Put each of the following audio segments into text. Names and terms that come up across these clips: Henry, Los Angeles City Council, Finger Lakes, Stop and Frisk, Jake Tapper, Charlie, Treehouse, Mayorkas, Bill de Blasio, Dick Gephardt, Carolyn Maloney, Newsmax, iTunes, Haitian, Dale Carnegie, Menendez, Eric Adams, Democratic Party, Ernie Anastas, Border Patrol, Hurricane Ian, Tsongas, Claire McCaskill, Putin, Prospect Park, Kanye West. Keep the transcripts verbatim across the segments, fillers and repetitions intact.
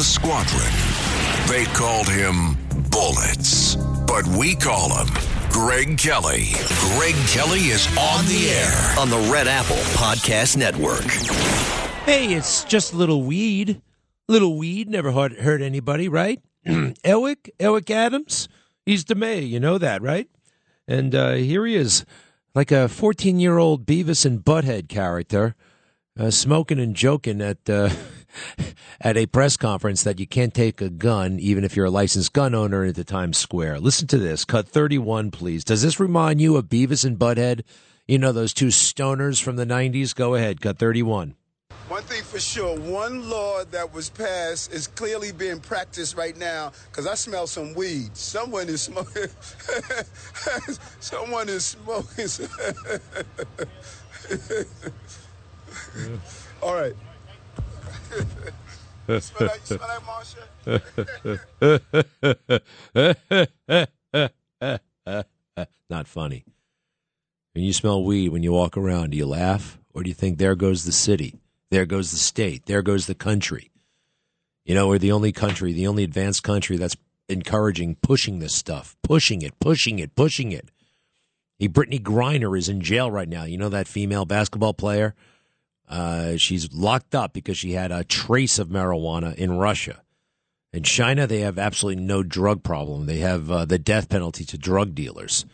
the squadron. They called him Bullets, but we call him Greg Kelly. Greg Kelly is on the air on the Red Apple Podcast Network. Hey, it's just little weed. Little weed never hurt anybody, right? Eric, Eric Adams, he's the mayor. You know that, right? And uh, here he is, like a fourteen-year-old Beavis and Butthead character, uh, smoking and joking at uh, at a press conference that you can't take a gun, even if you're a licensed gun owner, into Times Square. Listen to this. Cut thirty-one, please. Does this remind you of Beavis and Butthead? You know, those two stoners from the nineties? Go ahead. Cut thirty-one. One thing for sure, one law that was passed is clearly being practiced right now, because I smell some weed. Someone is smoking. Someone is smoking. Yeah. All right. You smell that, you smell that, Marsha? Not funny. When you smell weed, when you walk around, do you laugh? Or do you think, there goes the city? There goes the state. There goes the country. You know, we're the only country, the only advanced country that's encouraging, pushing this stuff, pushing it, pushing it, pushing it. Hey, Brittany Griner is in jail right now. You know that female basketball player? Uh, she's locked up because she had a trace of marijuana in Russia. In China, they have absolutely no drug problem. They have uh, the death penalty to drug dealers.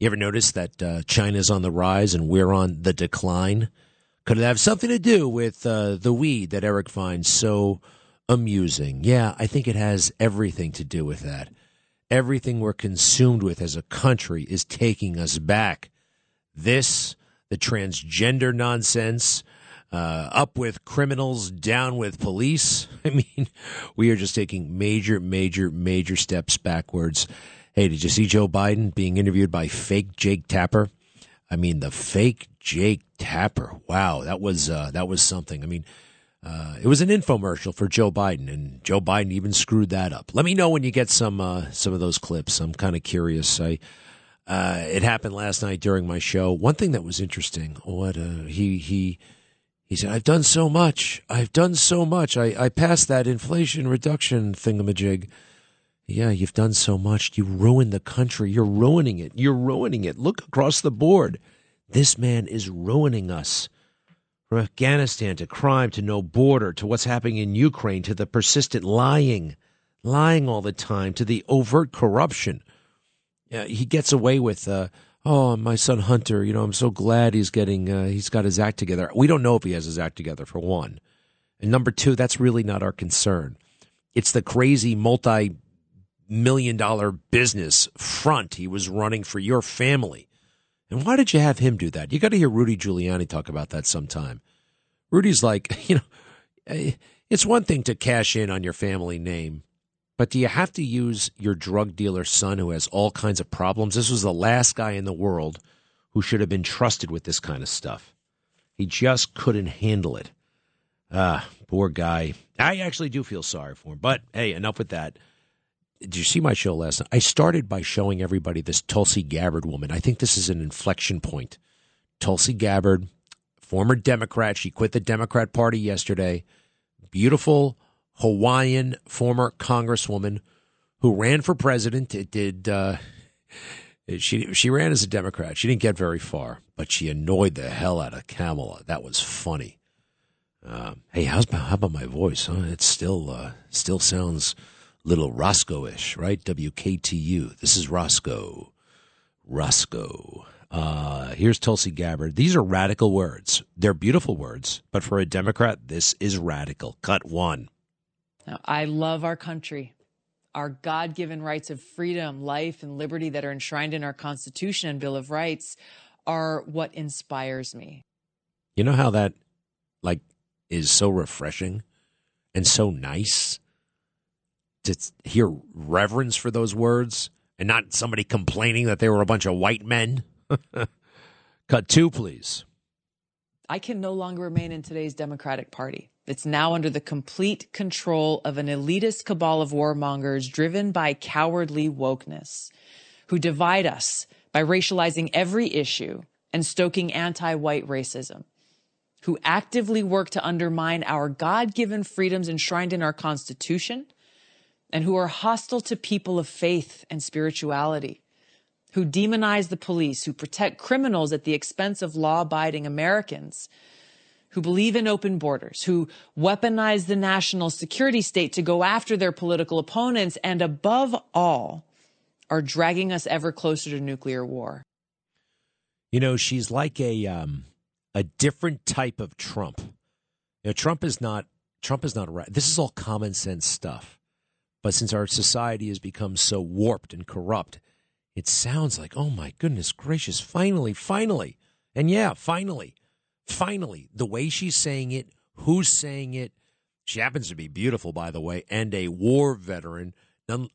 You ever notice that uh, China's on the rise and we're on the decline? Could it have something to do with uh, the weed that Eric finds so amusing? Yeah, I think it has everything to do with that. Everything we're consumed with as a country is taking us back. This, the transgender nonsense, uh, up with criminals, down with police. I mean, we are just taking major, major, major steps backwards. Hey, did you see Joe Biden being interviewed by fake Jake Tapper? I mean, the fake Jake Tapper. Wow, that was uh, that was something. I mean, uh, it was an infomercial for Joe Biden, and Joe Biden even screwed that up. Let me know when you get some uh, some of those clips. I'm kind of curious. I uh, it happened last night during my show. One thing that was interesting. What uh, he he he said, I've done so much. I've done so much. I, I passed that inflation reduction thingamajig. Yeah, you've done so much. You ruined the country. You're ruining it. You're ruining it. Look across the board. This man is ruining us. From Afghanistan to crime to no border to what's happening in Ukraine to the persistent lying, lying all the time, to the overt corruption. Yeah, he gets away with, uh, oh, my son Hunter, you know, I'm so glad he's getting, uh, he's got his act together. We don't know if he has his act together, for one. And number two, that's really not our concern. It's the crazy multi million dollar business front he was running for your family. And why did you have him do that? You got to hear Rudy Giuliani talk about that sometime. Rudy's like, you know, it's one thing to cash in on your family name, but do you have to use your drug dealer son who has all kinds of problems? This was the last guy in the world who should have been trusted with this kind of stuff. He just couldn't handle it. Ah, poor guy. I actually do feel sorry for him, but hey, enough with that. Did you see my show last night? I started by showing everybody this Tulsi Gabbard woman. I think this is an inflection point. Tulsi Gabbard, former Democrat. She quit the Democrat Party yesterday. Beautiful Hawaiian former congresswoman who ran for president. It did. Uh, she she ran as a Democrat. She didn't get very far, but she annoyed the hell out of Kamala. That was funny. Uh, hey, how's how about my voice? Huh? It still uh, still sounds little Roscoe-ish, right? W K T U. This is Roscoe. Roscoe. Uh, here's Tulsi Gabbard. These are radical words. They're beautiful words, but for a Democrat, this is radical. Cut one. I love our country, our God-given rights of freedom, life, and liberty that are enshrined in our Constitution and Bill of Rights are what inspires me. You know how that, like, is so refreshing and so nice? To hear reverence for those words and not somebody complaining that they were a bunch of white men. Cut two, please. I can no longer remain in today's Democratic Party. It's now under the complete control of an elitist cabal of warmongers driven by cowardly wokeness who divide us by racializing every issue and stoking anti-white racism. who actively work to undermine our God-given freedoms enshrined in our Constitution, and who are hostile to people of faith and spirituality, who demonize the police, who protect criminals at the expense of law-abiding Americans, who believe in open borders, who weaponize the national security state to go after their political opponents, and above all, are dragging us ever closer to nuclear war. You know, she's like a um, a different type of Trump. You know, Trump is not Trump is not right. This is all common sense stuff. But since our society has become so warped and corrupt, it sounds like, oh, my goodness gracious, finally, finally. And yeah, finally. Finally, the way she's saying it, who's saying it, she happens to be beautiful, by the way, and a war veteran.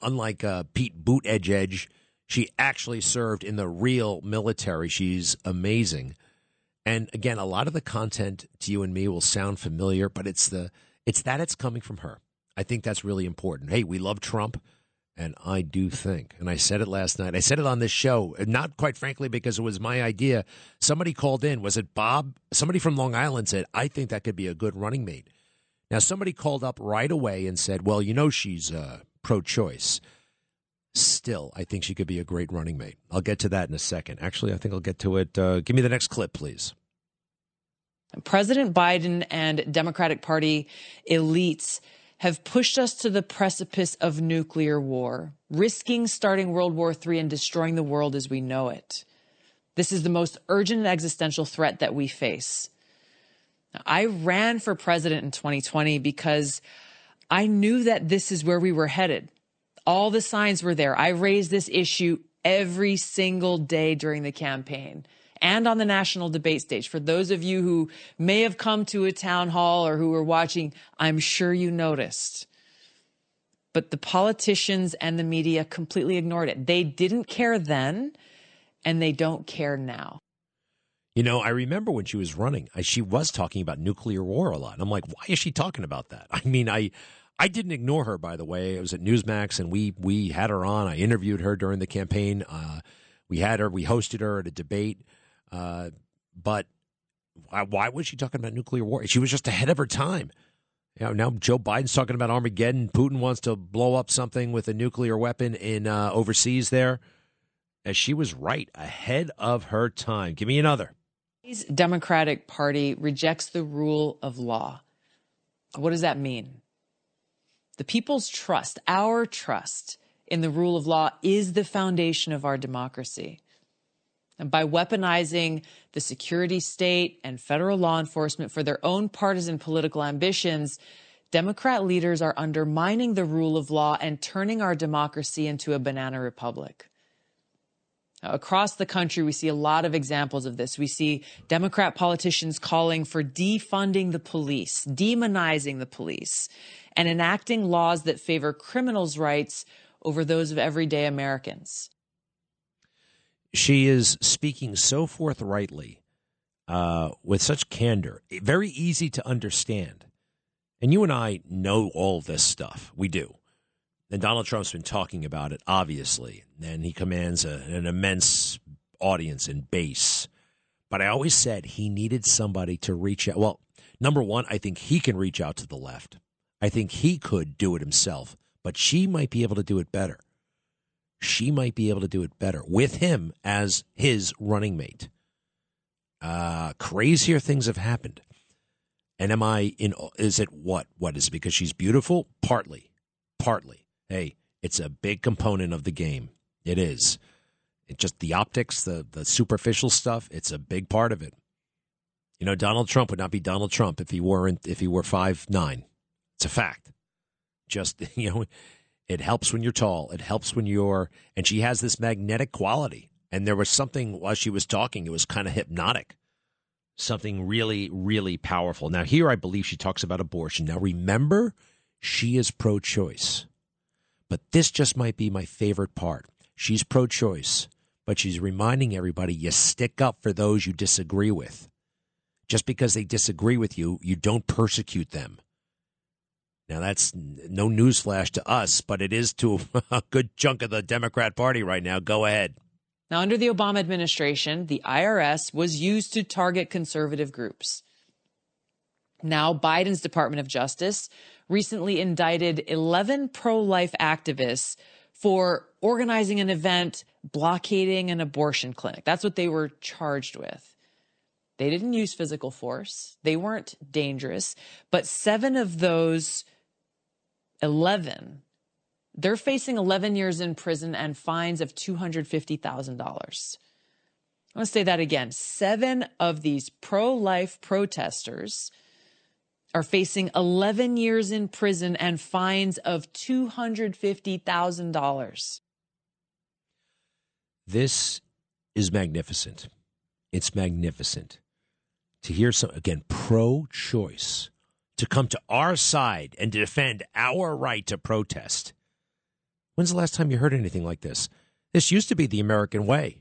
Unlike uh, Pete Boot Edge Edge, she actually served in the real military. She's amazing. And again, a lot of the content to you and me will sound familiar, but it's the it's that it's coming from her. I think that's really important. Hey, we love Trump, and I do think, and I said it last night, I said it on this show, not quite frankly because it was my idea. Somebody called in, was it Bob? Somebody from Long Island said, I think that could be a good running mate. Now, somebody called up right away and said, well, you know she's uh, pro-choice. Still, I think she could be a great running mate. I'll get to that in a second. Actually, I think I'll get to it. Uh, give me the next clip, please. President Biden and Democratic Party elites have pushed us to the precipice of nuclear war, risking starting World War Three and destroying the world as we know it. This is the most urgent and existential threat that we face. Now, I ran for president in twenty twenty because I knew that this is where we were headed. All the signs were there. I raised this issue every single day during the campaign and on the national debate stage. For those of you who may have come to a town hall or who were watching, I'm sure you noticed. But the politicians and the media completely ignored it. They didn't care then, and they don't care now. You know, I remember when she was running, she was talking about nuclear war a lot. I'm like, why is she talking about that? I mean, I... I didn't ignore her, by the way. I was at Newsmax, and we we had her on. I interviewed her during the campaign. Uh, we had her. We hosted her at a debate. Uh, but why, why was she talking about nuclear war? She was just ahead of her time. You know, now Joe Biden's talking about Armageddon. Putin wants to blow up something with a nuclear weapon in uh, overseas there. And she was right ahead of her time. Give me another. The Democratic Party rejects the rule of law. What does that mean? The people's trust, our trust in the rule of law, is the foundation of our democracy. And by weaponizing the security state and federal law enforcement for their own partisan political ambitions, Democrat leaders are undermining the rule of law and turning our democracy into a banana republic. Across the country, we see a lot of examples of this. We see Democrat politicians calling for defunding the police, demonizing the police, and enacting laws that favor criminals' rights over those of everyday Americans. She is speaking so forthrightly, uh, with such candor, very easy to understand. And you and I know all this stuff. We do. And Donald Trump's been talking about it, obviously, and he commands a, an immense audience and base. But I always said he needed somebody to reach out. Well, number one, I think he can reach out to the left. I think he could do it himself, but she might be able to do it better. She might be able to do it better with him as his running mate. Uh, crazier things have happened. And am I in? Is it what? What is it? Because she's beautiful? Partly. Partly. Hey, it's a big component of the game. It is. It's just the optics, the the superficial stuff. It's a big part of it. You know, Donald Trump would not be Donald Trump if he weren't if he were five nine. It's a fact. Just, you know, it helps when you're tall. It helps when you're, and she has this magnetic quality. And there was something while she was talking, it was kind of hypnotic. Something really, really powerful. Now here, I believe she talks about abortion. Now remember, she is pro-choice. But this just might be my favorite part. She's pro-choice, but she's reminding everybody you stick up for those you disagree with. Just because they disagree with you, you don't persecute them. Now, that's no newsflash to us, but it is to a good chunk of the Democrat Party right now. Go ahead. Now, under the Obama administration, the I R S was used to target conservative groups. now Biden's Department of Justice recently indicted eleven pro-life activists for organizing an event blockading an abortion clinic. That's what they were charged with. They didn't use physical force. They weren't dangerous. But seven of those eleven, they're facing eleven years in prison and fines of two hundred fifty thousand dollars. I want to say that again. Seven of these pro-life protesters are facing eleven years in prison and fines of two hundred fifty thousand dollars. This is magnificent. It's magnificent to hear some, again, pro-choice, to come to our side and to defend our right to protest. When's the last time you heard anything like this? This used to be the American way.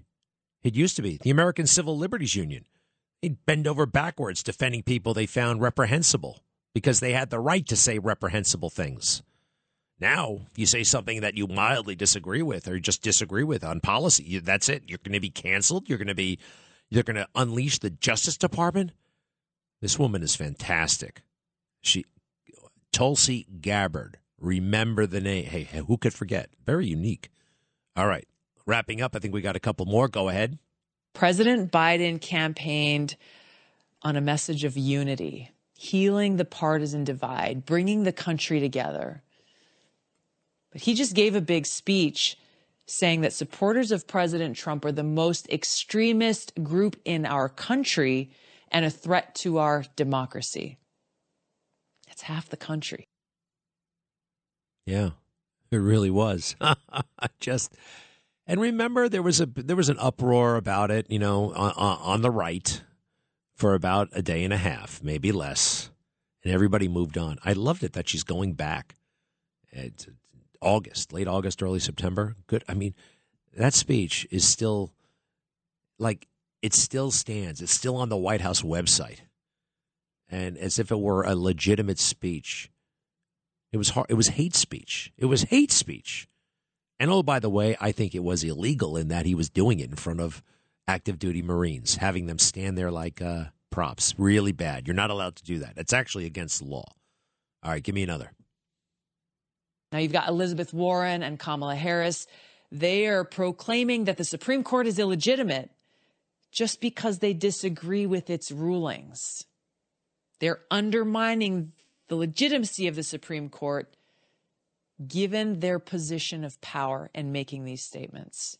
It used to be the American Civil Liberties Union. They'd bend over backwards defending people they found reprehensible because they had the right to say reprehensible things. Now, if you say something that you mildly disagree with or just disagree with on policy, that's it. You're going to be canceled. You're going to be, they're going to unleash the Justice Department. This woman is fantastic. She, Tulsi Gabbard. Remember the name. Hey, who could forget? Very unique. All right. Wrapping up, I think we got a couple more. Go ahead. President Biden campaigned on a message of unity, healing the partisan divide, bringing the country together. But he just gave a big speech saying that supporters of President Trump are the most extremist group in our country and a threat to our democracy. That's half the country. Yeah, it really was. Just... And remember, there was a there was an uproar about it, you know, on, on the right for about a day and a half, maybe less. And everybody moved on. I loved it that she's going back. It's August, late August, early September. Good. I mean, that speech is still like it still stands. It's still on the White House website. And as if it were a legitimate speech. It was hard. It was hate speech. It was hate speech. And, oh, by the way, I think it was illegal in that he was doing it in front of active duty Marines, having them stand there like uh, props. Really bad. You're not allowed to do that. It's actually against the law. All right, give me another. Now you've got Elizabeth Warren and Kamala Harris. They are proclaiming that the Supreme Court is illegitimate just because they disagree with its rulings. They're undermining the legitimacy of the Supreme Court given their position of power and making these statements.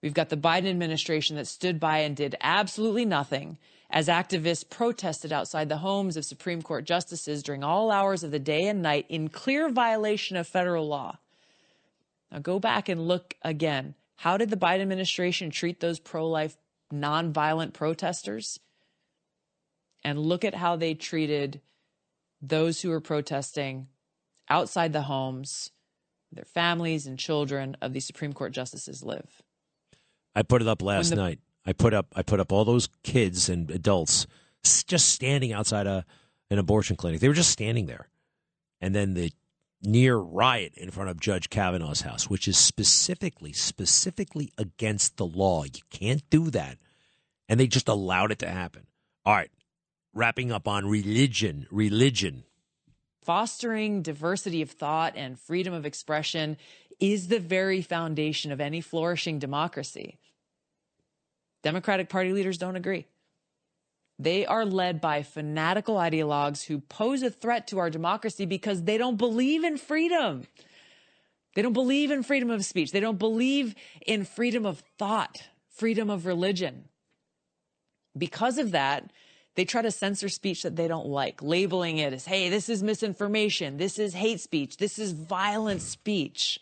We've got the Biden administration that stood by and did absolutely nothing as activists protested outside the homes of Supreme Court justices during all hours of the day and night in clear violation of federal law. Now go back and look again. How did the Biden administration treat those pro-life, nonviolent protesters? And look at how they treated those who were protesting outside the homes, their families and children of the Supreme Court justices live. I put it up last the- night. I put up I put up all those kids and adults just standing outside a, an abortion clinic. They were just standing there. And then the near riot in front of Judge Kavanaugh's house, which is specifically, specifically against the law. You can't do that. And they just allowed it to happen. All right. Wrapping up on religion, religion. Fostering diversity of thought and freedom of expression is the very foundation of any flourishing democracy. Democratic Party leaders don't agree. They are led by fanatical ideologues who pose a threat to our democracy because they don't believe in freedom. They don't believe in freedom of speech. They don't believe in freedom of thought, freedom of religion. Because of that, they try to censor speech that they don't like, labeling it as, hey, this is misinformation, this is hate speech, this is violent speech.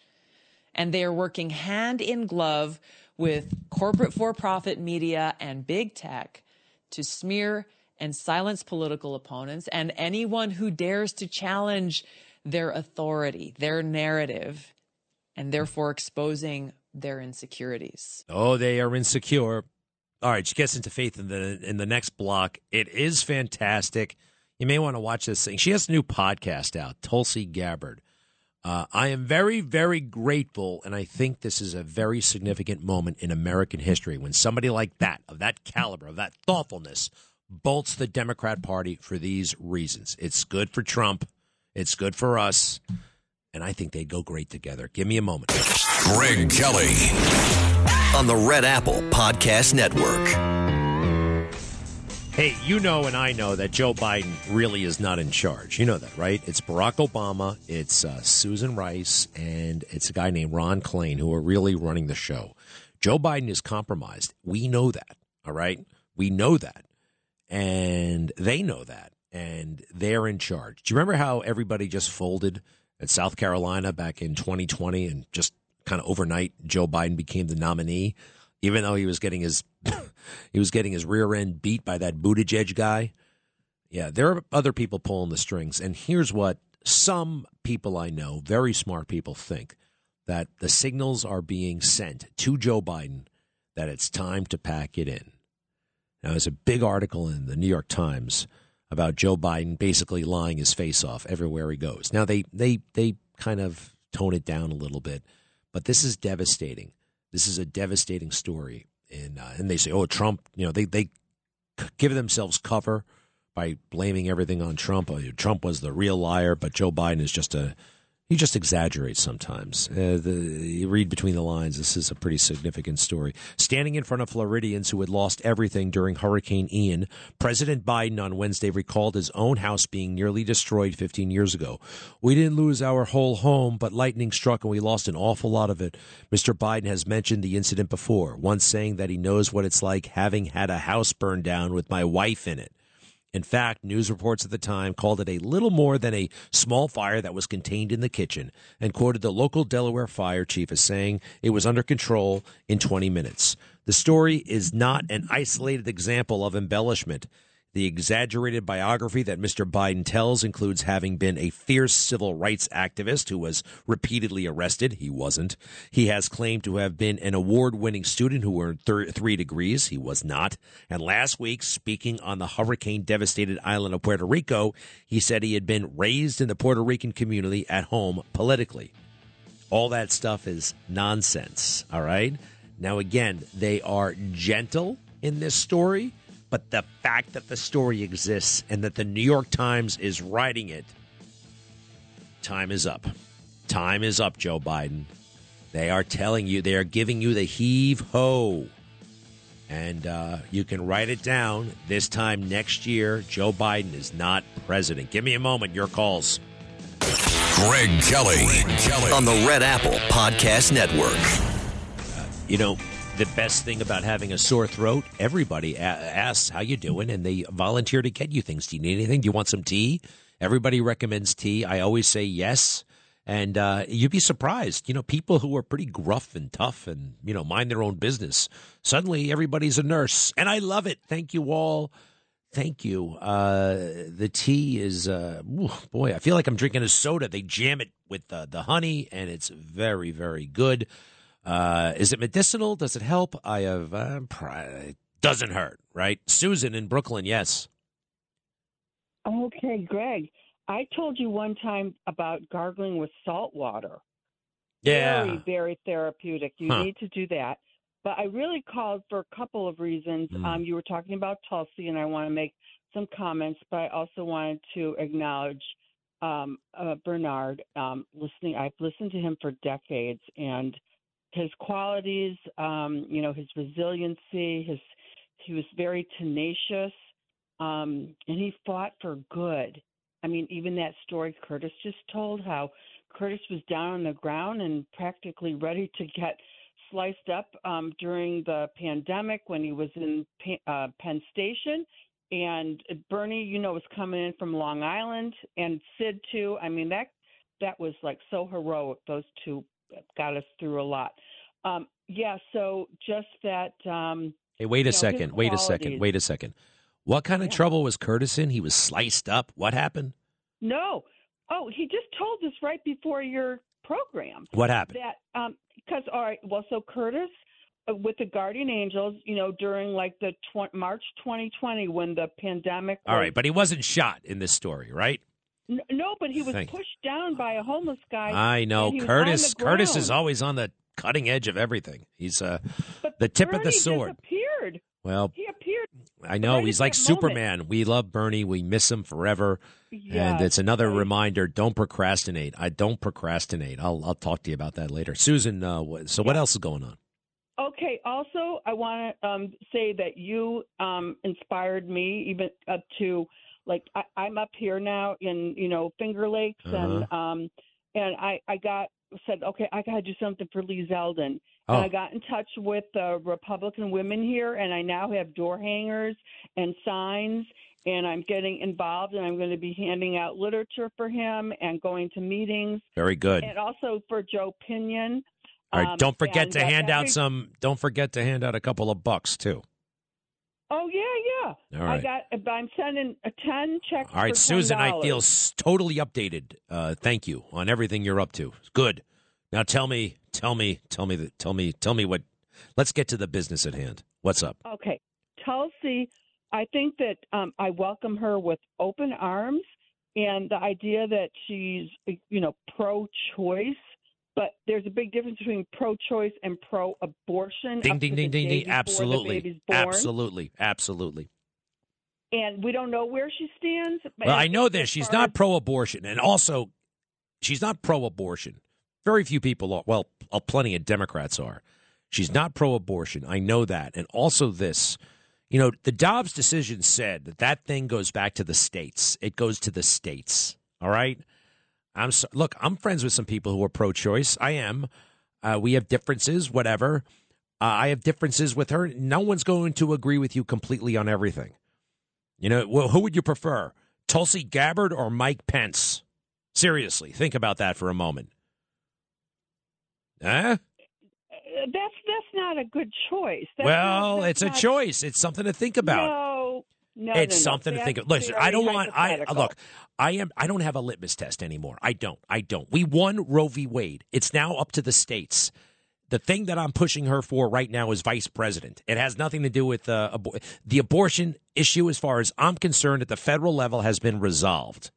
And they are working hand in glove with corporate for-profit media and big tech to smear and silence political opponents and anyone who dares to challenge their authority, their narrative, and therefore exposing their insecurities. Oh, they are insecure. All right, she gets into faith in the in the next block. It is fantastic. You may want to watch this thing. She has a new podcast out, Tulsi Gabbard. Uh, I am very, very grateful, and I think this is a very significant moment in American history when somebody like that, of that caliber, of that thoughtfulness, bolts the Democrat Party for these reasons. It's good for Trump. It's good for us. And I think they go great together. Give me a moment. Greg Kelly on the Red Apple Podcast Network. Hey, you know and I know that Joe Biden really is not in charge. You know that, right? It's Barack Obama, it's uh, Susan Rice, and it's a guy named Ron Klain who are really running the show. Joe Biden is compromised. We know that, all right? We know that. And they know that. And they're in charge. Do you remember how everybody just folded at South Carolina back in twenty twenty, and just kind of overnight, Joe Biden became the nominee, even though he was getting his he was getting his rear end beat by that Buttigieg guy? Yeah, there are other people pulling the strings. And here's what some people I know, very smart people, think, that the signals are being sent to Joe Biden that it's time to pack it in. Now, there's a big article in the New York Times about Joe Biden basically lying his face off everywhere he goes. Now, they they they kind of tone it down a little bit, but this is devastating. This is a devastating story. And uh, and they say, oh, Trump, you know, they, they give themselves cover by blaming everything on Trump. Trump was the real liar, but Joe Biden is just a, he just exaggerates sometimes. Uh, the, you read between the lines, this is a pretty significant story. Standing in front of Floridians who had lost everything during Hurricane Ian, President Biden on Wednesday recalled his own house being nearly destroyed fifteen years ago. We didn't lose our whole home, but lightning struck and we lost an awful lot of it. Mister Biden has mentioned the incident before, once saying that he knows what it's like having had a house burned down with my wife in it. In fact, news reports at the time called it a little more than a small fire that was contained in the kitchen, and quoted the local Delaware fire chief as saying it was under control in twenty minutes. The story is not an isolated example of embellishment. The exaggerated biography that Mister Biden tells includes having been a fierce civil rights activist who was repeatedly arrested. He wasn't. He has claimed to have been an award-winning student who earned thir- three degrees. He was not. And last week, speaking on the hurricane-devastated island of Puerto Rico, he said he had been raised in the Puerto Rican community at home politically. All that stuff is nonsense, all right? Now, again, they are gentle in this story. But the fact that the story exists and that the New York Times is writing it, time is up. Time is up, Joe Biden. They are telling you, they are giving you the heave-ho. And uh, you can write it down. This time next year, Joe Biden is not president. Give me a moment. Your calls. Greg Kelly, Greg Kelly. On the Red Apple Podcast Network. Uh, you know... The best thing about having a sore throat, everybody a- asks how you doing, and they volunteer to get you things. Do you need anything? Do you want some tea? Everybody recommends tea. I always say yes, and uh, you'd be surprised. You know, people who are pretty gruff and tough and, you know, mind their own business, suddenly everybody's a nurse, and I love it. Thank you all. Thank you. Uh, the tea is, uh, ooh, boy, I feel like I'm drinking a soda. They jam it with uh, the honey, and it's very, very good. Uh, is it medicinal? Does it help? I have, uh, it doesn't hurt, right? Susan in Brooklyn, yes. Okay, Greg. I told you one time about gargling with salt water. Yeah. Very, very therapeutic. You huh. need to do that. But I really called for a couple of reasons. Mm. Um, you were talking about Tulsi, and I want to make some comments, but I also wanted to acknowledge um, uh, Bernard. Um, listening, I've listened to him for decades, and his qualities, um, you know, his resiliency, his he was very tenacious, um, and he fought for good. I mean, even that story Curtis just told, how Curtis was down on the ground and practically ready to get sliced up um, during the pandemic when he was in uh, Penn Station. And Bernie, you know, was coming in from Long Island, and Sid, too. I mean, that that was, like, so heroic, those two got us through a lot. Um, yeah, so just that. Um, hey, wait a second. Wait a second. Wait a second. What kind of yeah. trouble was Curtis in? He was sliced up. What happened? No. Oh, he just told us right before your program. What happened? That um, because, all right, well, so Curtis uh, with the Guardian Angels, you know, during like the tw- March twenty twenty when the pandemic. All was, right, but he wasn't shot in this story, right? No, but he was Thank pushed you. down by a homeless guy. I know. Curtis Curtis is always on the cutting edge of everything. He's uh, the tip Bernie of the sword. Disappeared. Well, he appeared. I know. He's like Superman. We love Bernie. We miss him forever. Yeah, and it's another right. reminder, don't procrastinate. I don't procrastinate. I'll I'll talk to you about that later. Susan, uh, so what yeah. else is going on? Okay. Also, I want to um, say that you um, inspired me even up to, like, I, I'm up here now in, you know, Finger Lakes. Uh-huh. And um, and I, I got said, okay, I got to do something for Lee Zeldin. Oh. And I got in touch with the uh, Republican women here, and I now have door hangers and signs, and I'm getting involved, and I'm going to be handing out literature for him and going to meetings. Very good. And also for Joe Pinion. All right, don't forget um, to hand out some – don't forget to hand out a couple of bucks, too. Oh, yeah, yeah. All right. I got, I'm sending ten checks. All right, for Susan, I feel totally updated. Uh, thank you on everything you're up to. Good. Now tell me, tell me, tell me, the, tell me, tell me what – let's get to the business at hand. What's up? Okay. Tulsi, I think that um, I welcome her with open arms, and the idea that she's, you know, pro-choice. But there's a big difference between pro-choice and pro-abortion. Ding, ding, ding, ding, ding. Absolutely. Absolutely. Absolutely. And we don't know where she stands. Well, I know this. She's not pro-abortion. And also, she's not pro-abortion. Very few people are. Well, plenty of Democrats are. She's not pro-abortion. I know that. And also this. You know, the Dobbs decision said that that thing goes back to the states. It goes to the states. All right? I'm so, look, I'm friends with some people who are pro-choice. I am. Uh, we have differences, whatever. Uh, I have differences with her. No one's going to agree with you completely on everything. You know, well, who would you prefer, Tulsi Gabbard or Mike Pence? Seriously, think about that for a moment. Huh? That's that's not a good choice. That's well, not, it's not... a choice. It's something to think about. No. No, it's no, something no. to think of. Listen, I don't want. I look. I am. I don't have a litmus test anymore. I don't. I don't. We won Roe v. Wade. It's now up to the states. The thing that I'm pushing her for right now is vice president. It has nothing to do with uh, abo- the abortion issue, as far as I'm concerned. At the federal level, has been resolved.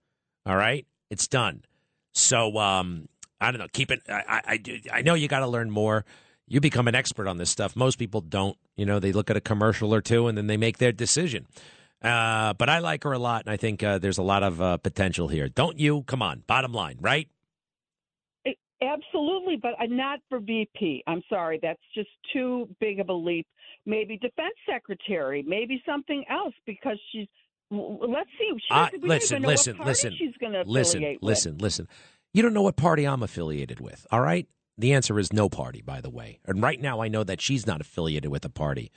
All right, it's done. So um, I don't know. Keep it. I I, I know you got to learn more. You become an expert on this stuff. Most people don't. You know, they look at a commercial or two and then they make their decision. Uh, but I like her a lot, and I think uh, there's a lot of uh, potential here. Don't you? Come on. Bottom line, right? It, absolutely, but I'm not for V P. I'm sorry. That's just too big of a leap. Maybe defense secretary, maybe something else, because she's w- – let's see. She uh, we listen, don't even know listen, what party listen, she's going to affiliate with. Listen, listen, listen. You don't know what party I'm affiliated with, all right? The answer is no party, by the way. And right now I know that she's not affiliated with a party.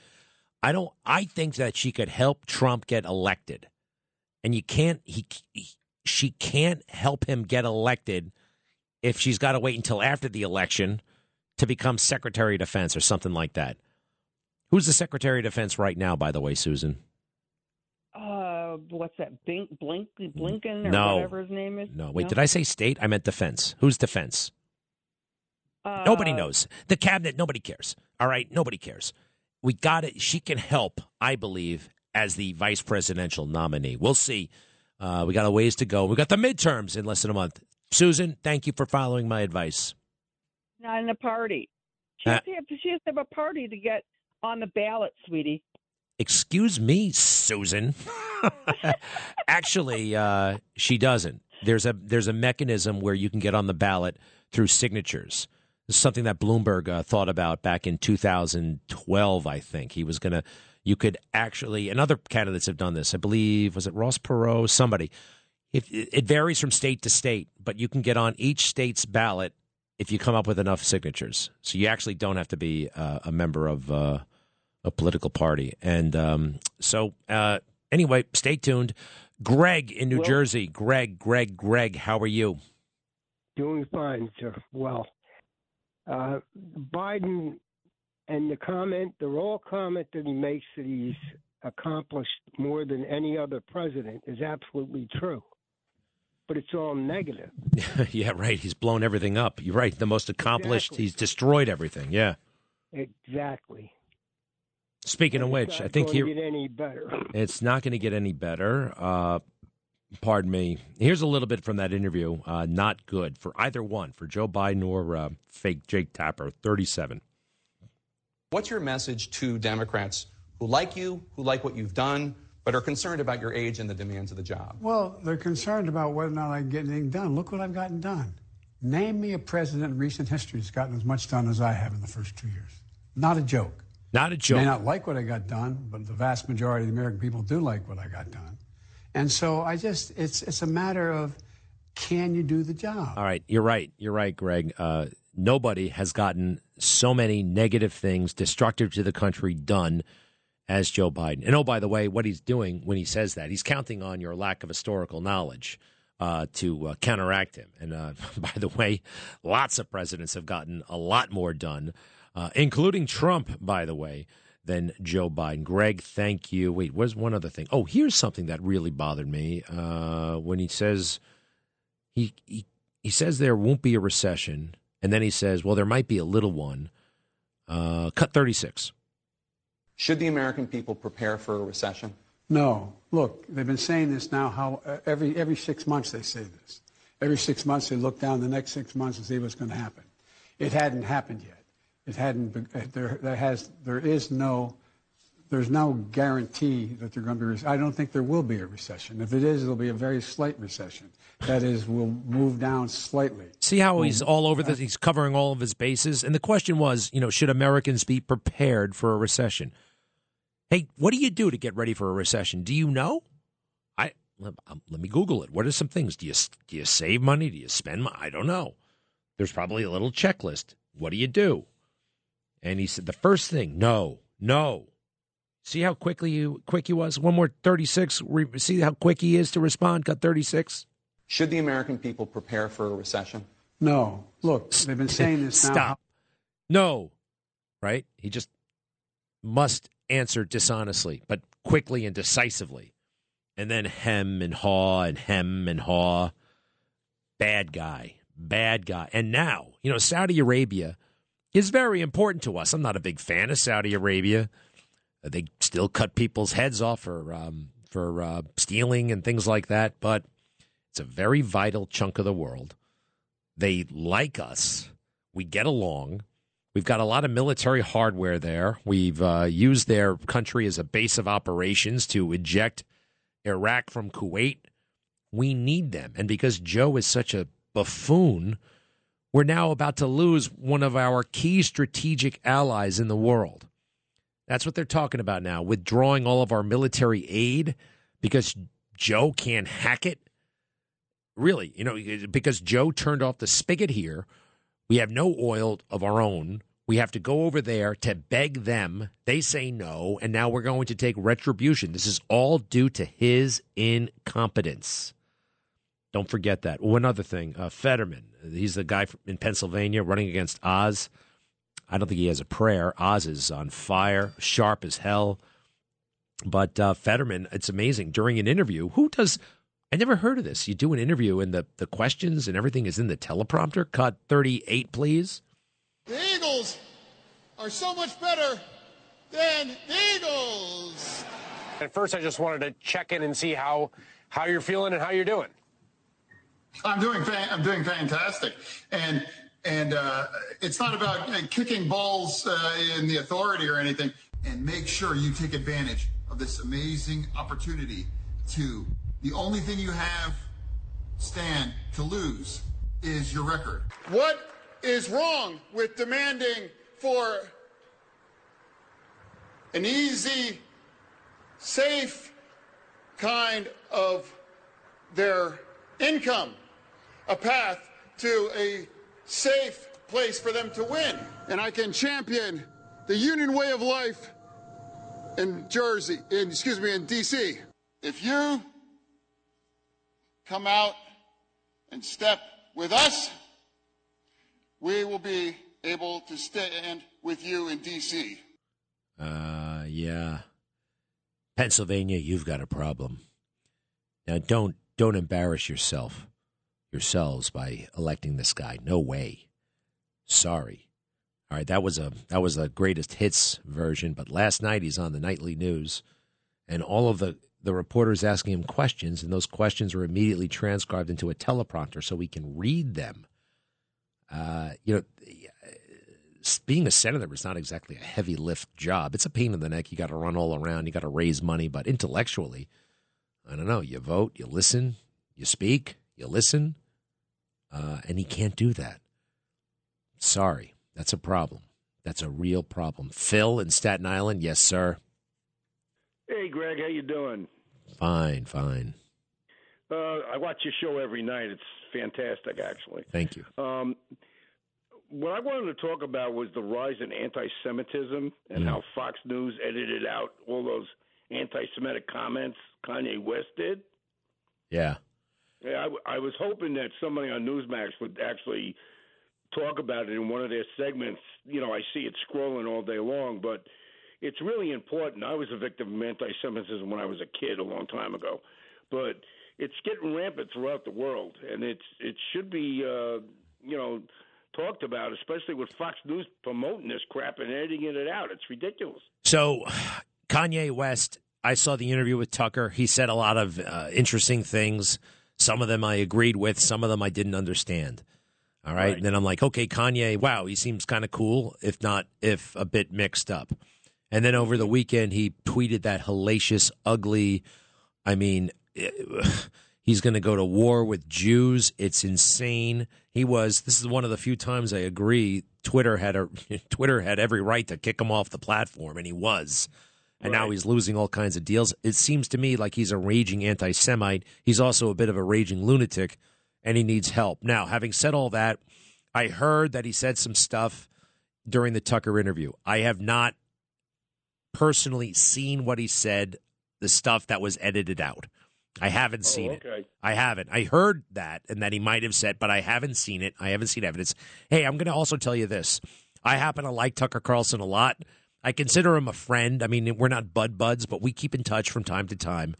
I don't. I think that she could help Trump get elected, and you can't. He, he, she can't help him get elected if she's got to wait until after the election to become Secretary of Defense or something like that. Who's the Secretary of Defense right now, by the way, Susan? Uh, what's that? Blink, Blink, Blinken, or no. whatever his name is. No, wait. No? Did I say state? I meant defense. Who's defense? Uh, nobody knows. The cabinet. Nobody cares. All right. Nobody cares. We got it. She can help, I believe, as the vice presidential nominee. We'll see. Uh, we got a ways to go. We got the midterms in less than a month. Susan, thank you for following my advice. Not in a party. She, uh, has to have, she has to have a party to get on the ballot, sweetie. Excuse me, Susan. Actually, uh, she doesn't. There's a there's a mechanism where you can get on the ballot through signatures. Something that Bloomberg uh, thought about back in two thousand twelve, I think. He was going to, you could actually, and other candidates have done this, I believe, was it Ross Perot, somebody. It, it varies from state to state, but you can get on each state's ballot if you come up with enough signatures. So you actually don't have to be uh, a member of uh, a political party. And um, so uh, anyway, stay tuned. Greg in New well, Jersey. Greg, Greg, Greg, how are you? Doing fine, sir. Well. Uh, Biden and the comment, the raw comment that he makes that he's accomplished more than any other president is absolutely true. But it's all negative. Yeah, right. He's blown everything up. You're right. The most accomplished. Exactly. He's destroyed everything. Yeah. Exactly. Speaking and of which, I think here it's not going to get any better. Uh, Pardon me. Here's a little bit from that interview. Uh, not good for either one, for Joe Biden or uh, fake Jake Tapper, thirty-seven. What's your message to Democrats who like you, who like what you've done, but are concerned about your age and the demands of the job. Well, they're concerned about whether or not I can get anything done. Look what I've gotten done. Name me a president in recent history that's gotten as much done as I have in the first two years. Not a joke. Not a joke. They may not like what I got done, but the vast majority of the American people do like what I got done. And so I just, it's it's a matter of, can you do the job? All right. You're right. You're right, Greg. Uh, nobody has gotten so many negative things destructive to the country done as Joe Biden. And, oh, by the way, what he's doing when he says that, he's counting on your lack of historical knowledge uh, to uh, counteract him. And, uh, by the way, lots of presidents have gotten a lot more done, uh, including Trump, by the way, than Joe Biden. Greg, thank you. Wait, where's one other thing? Oh, here's something that really bothered me uh, when he says – He, he he says there won't be a recession, and then he says, well, there might be a little one. Uh, cut thirty-six. Should the American people prepare for a recession? No. Look, they've been saying this now. How uh, every every six months they say this. Every six months they look down the next six months and see what's going to happen. It hadn't happened yet. It hadn't. There there has there is no there's no guarantee that they're going to be. I don't think there will be a recession. If it is, it'll be a very slight recession. That is, we'll move down slightly. See how he's all over this? He's covering all of his bases. And the question was, you know, should Americans be prepared for a recession? Hey, what do you do to get ready for a recession? Do you know? I let me Google it. What are some things? Do you do you save money? Do you spend money? I don't know. There's probably a little checklist. What do you do? And he said the first thing, no, no. See how quickly you quick he was? One more thirty-six. See how quick he is to respond? Got thirty-six. Should the American people prepare for a recession? No. Look, they've been saying this now. Stop. No. Right? He just must answer dishonestly, but quickly and decisively. And then hem and haw and hem and haw. Bad guy. Bad guy. And now, you know, Saudi Arabia is very important to us. I'm not a big fan of Saudi Arabia. They still cut people's heads off for, um, for uh, stealing and things like that, but it's a very vital chunk of the world. They like us. We get along. We've got a lot of military hardware there. We've uh, used their country as a base of operations to eject Iraq from Kuwait. We need them. And because Joe is such a buffoon, we're now about to lose one of our key strategic allies in the world. That's what they're talking about now, withdrawing all of our military aid because Joe can't hack it. Really, you know, because Joe turned off the spigot here, we have no oil of our own. We have to go over there to beg them. They say no, and now we're going to take retribution. This is all due to his incompetence. Don't forget that. One other thing, uh, Fetterman, he's the guy in Pennsylvania running against Oz. I don't think he has a prayer. Oz is on fire, sharp as hell. But uh, Fetterman, it's amazing. During an interview, who does... I never heard of this. You do an interview, and the, the questions and everything is in the teleprompter. Cut thirty-eight, please. The Eagles are so much better than the Eagles. At first, I just wanted to check in and see how, how you're feeling and how you're doing. I'm doing fa- I'm doing fantastic. And and uh, it's not about uh, kicking balls uh, in the authority or anything. And make sure you take advantage of this amazing opportunity to... The only thing you have, Stan, to lose is your record. What is wrong with demanding for an easy, safe kind of their income, a path to a safe place for them to win? And I can champion the union way of life in Jersey, in, excuse me, in D C If you... come out and step with us, we will be able to stand with you in D C Uh, yeah. Pennsylvania, you've got a problem. Now, don't don't embarrass yourself, yourselves by electing this guy. No way. Sorry. All right, that was a that was the greatest hits version, but last night he's on the nightly news, and all of the The reporter's asking him questions, and those questions are immediately transcribed into a teleprompter so we can read them. Uh, you know, being a senator is not exactly a heavy lift job. It's a pain in the neck. You got to run all around. You got to raise money. But intellectually, I don't know. You vote, you listen, you speak, you listen. Uh, and he can't do that. Sorry. That's a problem. That's a real problem. Phil in Staten Island. Yes, sir. Hey, Greg. How you doing? Fine, fine. Uh, I watch your show every night. It's fantastic, actually. Thank you. Um, what I wanted to talk about was the rise in anti-Semitism and mm. how Fox News edited out all those anti-Semitic comments Kanye West did. Yeah. Yeah, I, w- I was hoping that somebody on Newsmax would actually talk about it in one of their segments. You know, I see it scrolling all day long, but it's really important. I was a victim of anti-Semitism when I was a kid a long time ago, but it's getting rampant throughout the world, and it's it should be, uh, you know, talked about, especially with Fox News promoting this crap and editing it out. It's ridiculous. So Kanye West, I saw the interview with Tucker. He said a lot of uh, interesting things. Some of them I agreed with. Some of them I didn't understand. All right? right. And then I'm like, okay, Kanye, wow, he seems kind of cool, if not, if a bit mixed up. And then over the weekend, he tweeted that hellacious, ugly, I mean, it, he's going to go to war with Jews. It's insane. He was, this is one of the few times I agree Twitter had a, Twitter had every right to kick him off the platform, and he was. And right. now he's losing all kinds of deals. It seems to me like he's a raging anti-Semite. He's also a bit of a raging lunatic, and he needs help. Now, having said all that, I heard that he said some stuff during the Tucker interview. I have not personally seen what he said, the stuff that was edited out. I haven't seen oh, okay. it. I haven't. I heard that and that he might have said, but I haven't seen it. I haven't seen evidence. Hey, I'm going to also tell you this. I happen to like Tucker Carlson a lot. I consider him a friend. I mean, we're not bud buds, but we keep in touch from time to time.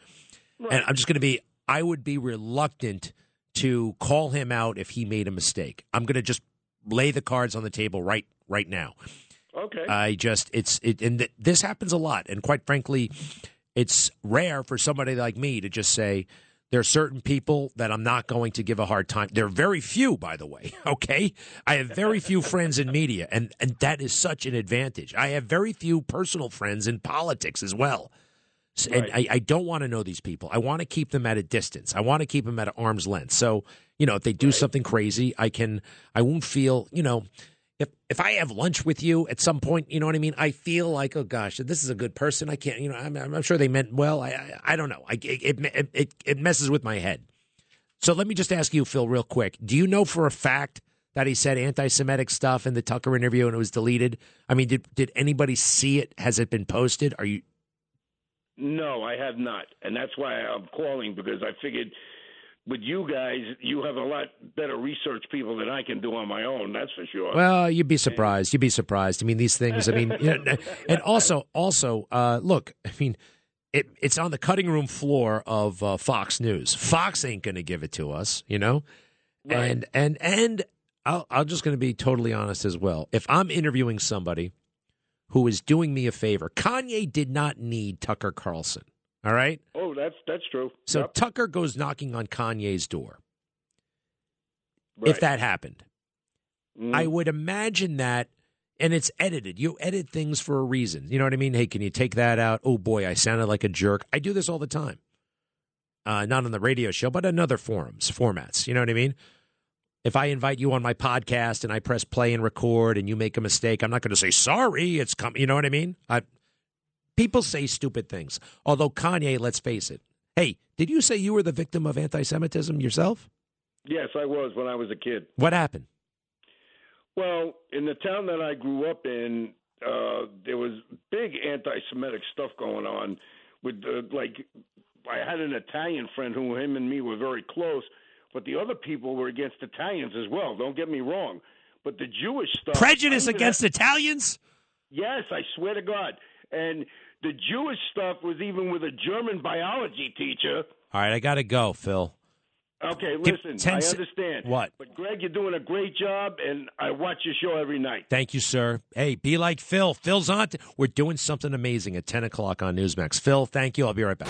Right. And I'm just going to be, I would be reluctant to call him out if he made a mistake. I'm going to just lay the cards on the table right, right now. Okay. I just, it's, it, and th- this happens a lot. And quite frankly, it's rare for somebody like me to just say, there are certain people that I'm not going to give a hard time. There are very few, by the way, okay? I have very few friends in media, and, and that is such an advantage. I have very few personal friends in politics as well. And right. I, I don't want to know these people. I want to keep them at a distance. I want to keep them at arm's length. So, you know, if they do right. something crazy, I can, I won't feel, you know, If if I have lunch with you at some point, you know what I mean? I feel like, oh, gosh, this is a good person. I can't, you know, I'm, I'm sure they meant well. I I, I don't know. I, it, it, it, it messes with my head. So let me just ask you, Phil, real quick. Do you know for a fact that he said anti-Semitic stuff in the Tucker interview and it was deleted? I mean, did did anybody see it? Has it been posted? Are you? No, I have not. And that's why I'm calling, because I figured with you guys, you have a lot better research people than I can do on my own, that's for sure. Well, you'd be surprised. You'd be surprised. I mean, these things, I mean, you know, and also, also, uh, look, I mean, it, it's on the cutting room floor of uh, Fox News. Fox ain't going to give it to us, you know? Right. And, and, and I'll, I'm just going to be totally honest as well. If I'm interviewing somebody who is doing me a favor, Kanye did not need Tucker Carlson. All right? Oh, that's that's true. So yep. Tucker goes knocking on Kanye's door. Right. If that happened. Mm. I would imagine that, and it's edited. You edit things for a reason. You know what I mean? Hey, can you take that out? Oh, boy, I sounded like a jerk. I do this all the time. Uh, not on the radio show, but on other forums, formats. You know what I mean? If I invite you on my podcast and I press play and record and you make a mistake, I'm not going to say, sorry, it's coming. You know what I mean? I People say stupid things, although Kanye, let's face it. Hey, did you say you were the victim of anti-Semitism yourself? Yes, I was when I was a kid. What happened? Well, in the town that I grew up in, uh, there was big anti-Semitic stuff going on. With uh, like, I had an Italian friend who him and me were very close, but the other people were against Italians as well. Don't get me wrong. But the Jewish stuff... Prejudice against that, Italians? Yes, I swear to God. And... the Jewish stuff was even with a German biology teacher. All right, I got to go, Phil. Okay, listen, I understand. What? But, Greg, you're doing a great job, and I watch your show every night. Thank you, sir. Hey, be like Phil. Phil's on. T- We're doing something amazing at ten o'clock on Newsmax. Phil, thank you. I'll be right back.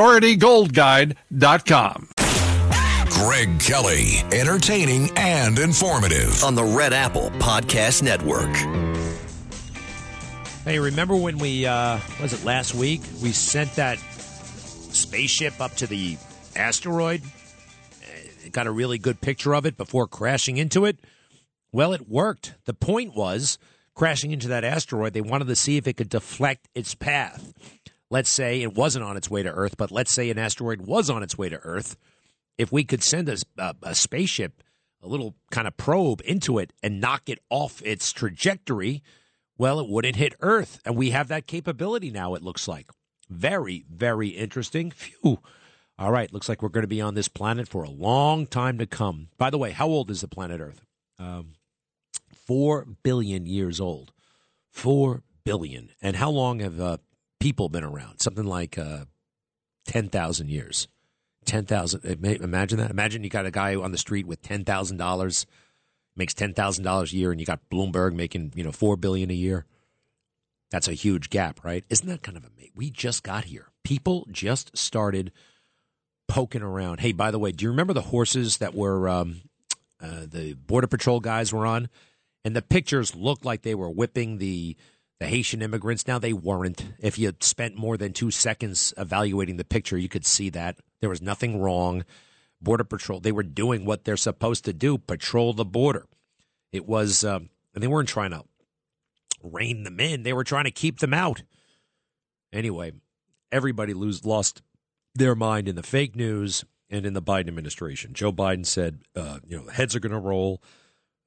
priority gold guide dot com. Greg Kelly, entertaining and informative on the Red Apple Podcast Network. Hey, remember when we, uh, was it last week, we sent that spaceship up to the asteroid? Got a really good picture of it before crashing into it? Well, it worked. The point was, crashing into that asteroid, they wanted to see if it could deflect its path. Let's say it wasn't on its way to Earth, but let's say an asteroid was on its way to Earth. If we could send a, a, a spaceship, a little kind of probe into it and knock it off its trajectory, well, it wouldn't hit Earth. And we have that capability now, it looks like. Very, very interesting. Phew. All right. Looks like we're going to be on this planet for a long time to come. By the way, how old is the planet Earth? Um, four billion years old. Four billion. And how long have... Uh, people been around? Something like uh, ten thousand years. ten thousand. Imagine that. Imagine you got a guy on the street with ten thousand dollars, makes ten thousand dollars a year, and you got Bloomberg making, you know, four billion dollars a year. That's a huge gap, right? Isn't that kind of amazing? We just got here. People just started poking around. Hey, by the way, do you remember the horses that were um, uh, the Border Patrol guys were on? And the pictures looked like they were whipping the The Haitian immigrants. Now, they weren't. If you spent more than two seconds evaluating the picture, you could see that. There was nothing wrong. Border Patrol, they were doing what they're supposed to do, patrol the border. It was, um, and they weren't trying to rein them in. They were trying to keep them out. Anyway, everybody lose, lost their mind in the fake news and in the Biden administration. Joe Biden said, uh, you know, heads are going to roll.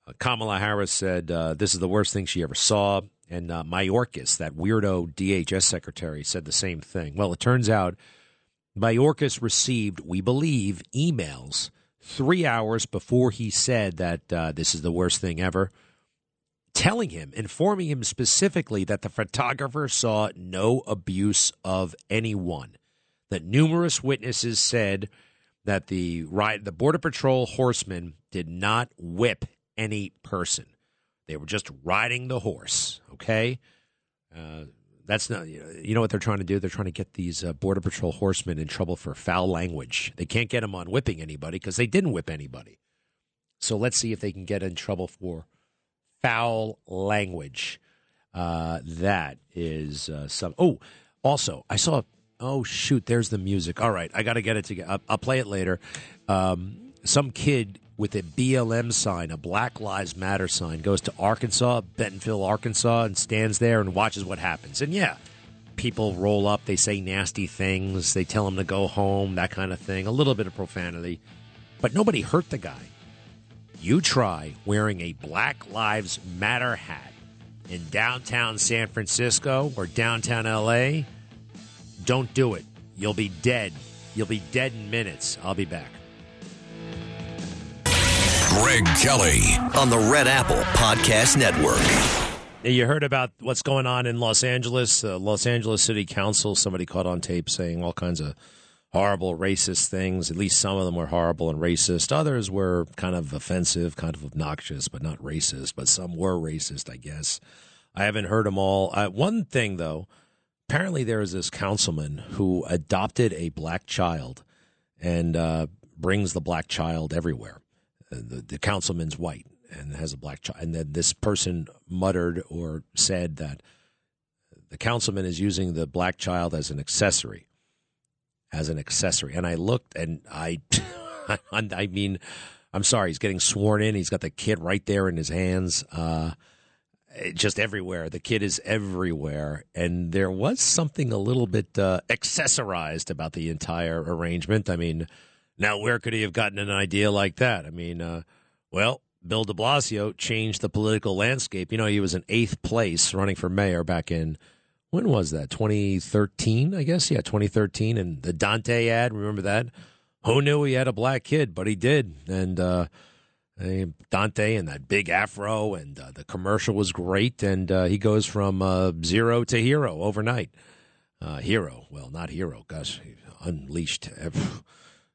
Uh, Kamala Harris said uh, this is the worst thing she ever saw. And uh, Mayorkas, that weirdo D H S secretary, said the same thing. Well, it turns out Mayorkas received, we believe, emails three hours before he said that uh, this is the worst thing ever, telling him, informing him specifically that the photographer saw no abuse of anyone, that numerous witnesses said that the, the Border Patrol horsemen did not whip any person. They were just riding the horse, okay? Uh, that's not, you know what they're trying to do? They're trying to get these uh, Border Patrol horsemen in trouble for foul language. They can't get them on whipping anybody because they didn't whip anybody. So let's see if they can get in trouble for foul language. Uh, that is uh, some. Oh, also, I saw, oh, shoot, there's the music. All right, I got to get it together. I'll, I'll play it later. Um, some kid with a B L M sign, a Black Lives Matter sign, goes to Arkansas, Bentonville, Arkansas, and stands there and watches what happens. And, yeah, people roll up. They say nasty things. They tell him to go home, that kind of thing. A little bit of profanity. But nobody hurt the guy. You try wearing a Black Lives Matter hat in downtown San Francisco or downtown L A, don't do it. You'll be dead. You'll be dead in minutes. I'll be back. Greg Kelly on the Red Apple Podcast Network. You heard about what's going on in Los Angeles. Uh, Los Angeles City Council, somebody caught on tape saying all kinds of horrible, racist things. At least some of them were horrible and racist. Others were kind of offensive, kind of obnoxious, but not racist. But some were racist, I guess. I haven't heard them all. Uh, one thing, though, apparently there is this councilman who adopted a black child and uh, brings the black child everywhere. The, the councilman's white and has a black child. And then this person muttered or said that the councilman is using the black child as an accessory, as an accessory. And I looked and I, I mean, I'm sorry, he's getting sworn in. He's got the kid right there in his hands, uh, just everywhere. The kid is everywhere. And there was something a little bit uh, accessorized about the entire arrangement. I mean, now, where could he have gotten an idea like that? I mean, uh, well, Bill de Blasio changed the political landscape. You know, he was in eighth place running for mayor back in, when was that? twenty thirteen, I guess. Yeah, twenty thirteen. And the Dante ad, remember that? Who knew he had a black kid, but he did. And uh, Dante and that big afro, and uh, the commercial was great. And uh, he goes from uh, zero to hero overnight. Uh, hero. Well, not hero. Gosh, unleashed. You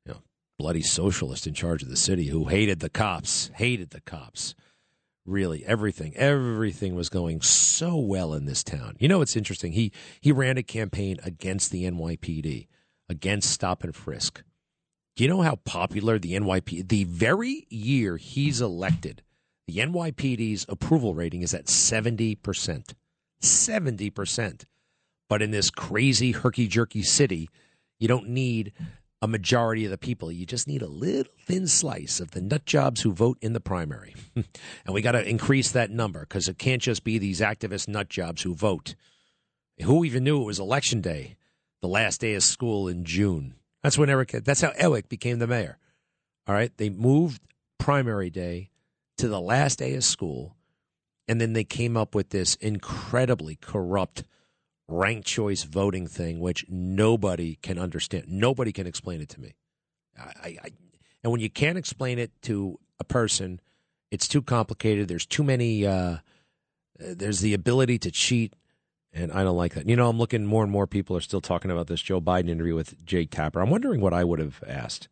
know, bloody socialist in charge of the city who hated the cops, hated the cops. Really, everything, everything was going so well in this town. You know, it's interesting. He he ran a campaign against the N Y P D, against stop and frisk. Do you know how popular the N Y P D, the very year he's elected, the N Y P D's approval rating is at seventy percent, seventy percent. But in this crazy, herky-jerky city, you don't need a majority of the people. You just need a little thin slice of the nut jobs who vote in the primary. And we got to increase that number, because it can't just be these activist nut jobs who vote. Who even knew it was election day, the last day of school in June? That's when Eric, that's how Eric became the mayor. All right. They moved primary day to the last day of school. And then they came up with this incredibly corrupt ranked choice voting thing, which nobody can understand. Nobody can explain it to me. I, I, and when you can't explain it to a person, it's too complicated. There's too many, uh, there's the ability to cheat. And I don't like that. You know, I'm looking, more and more people are still talking about this Joe Biden interview with Jake Tapper. I'm wondering what I would have asked.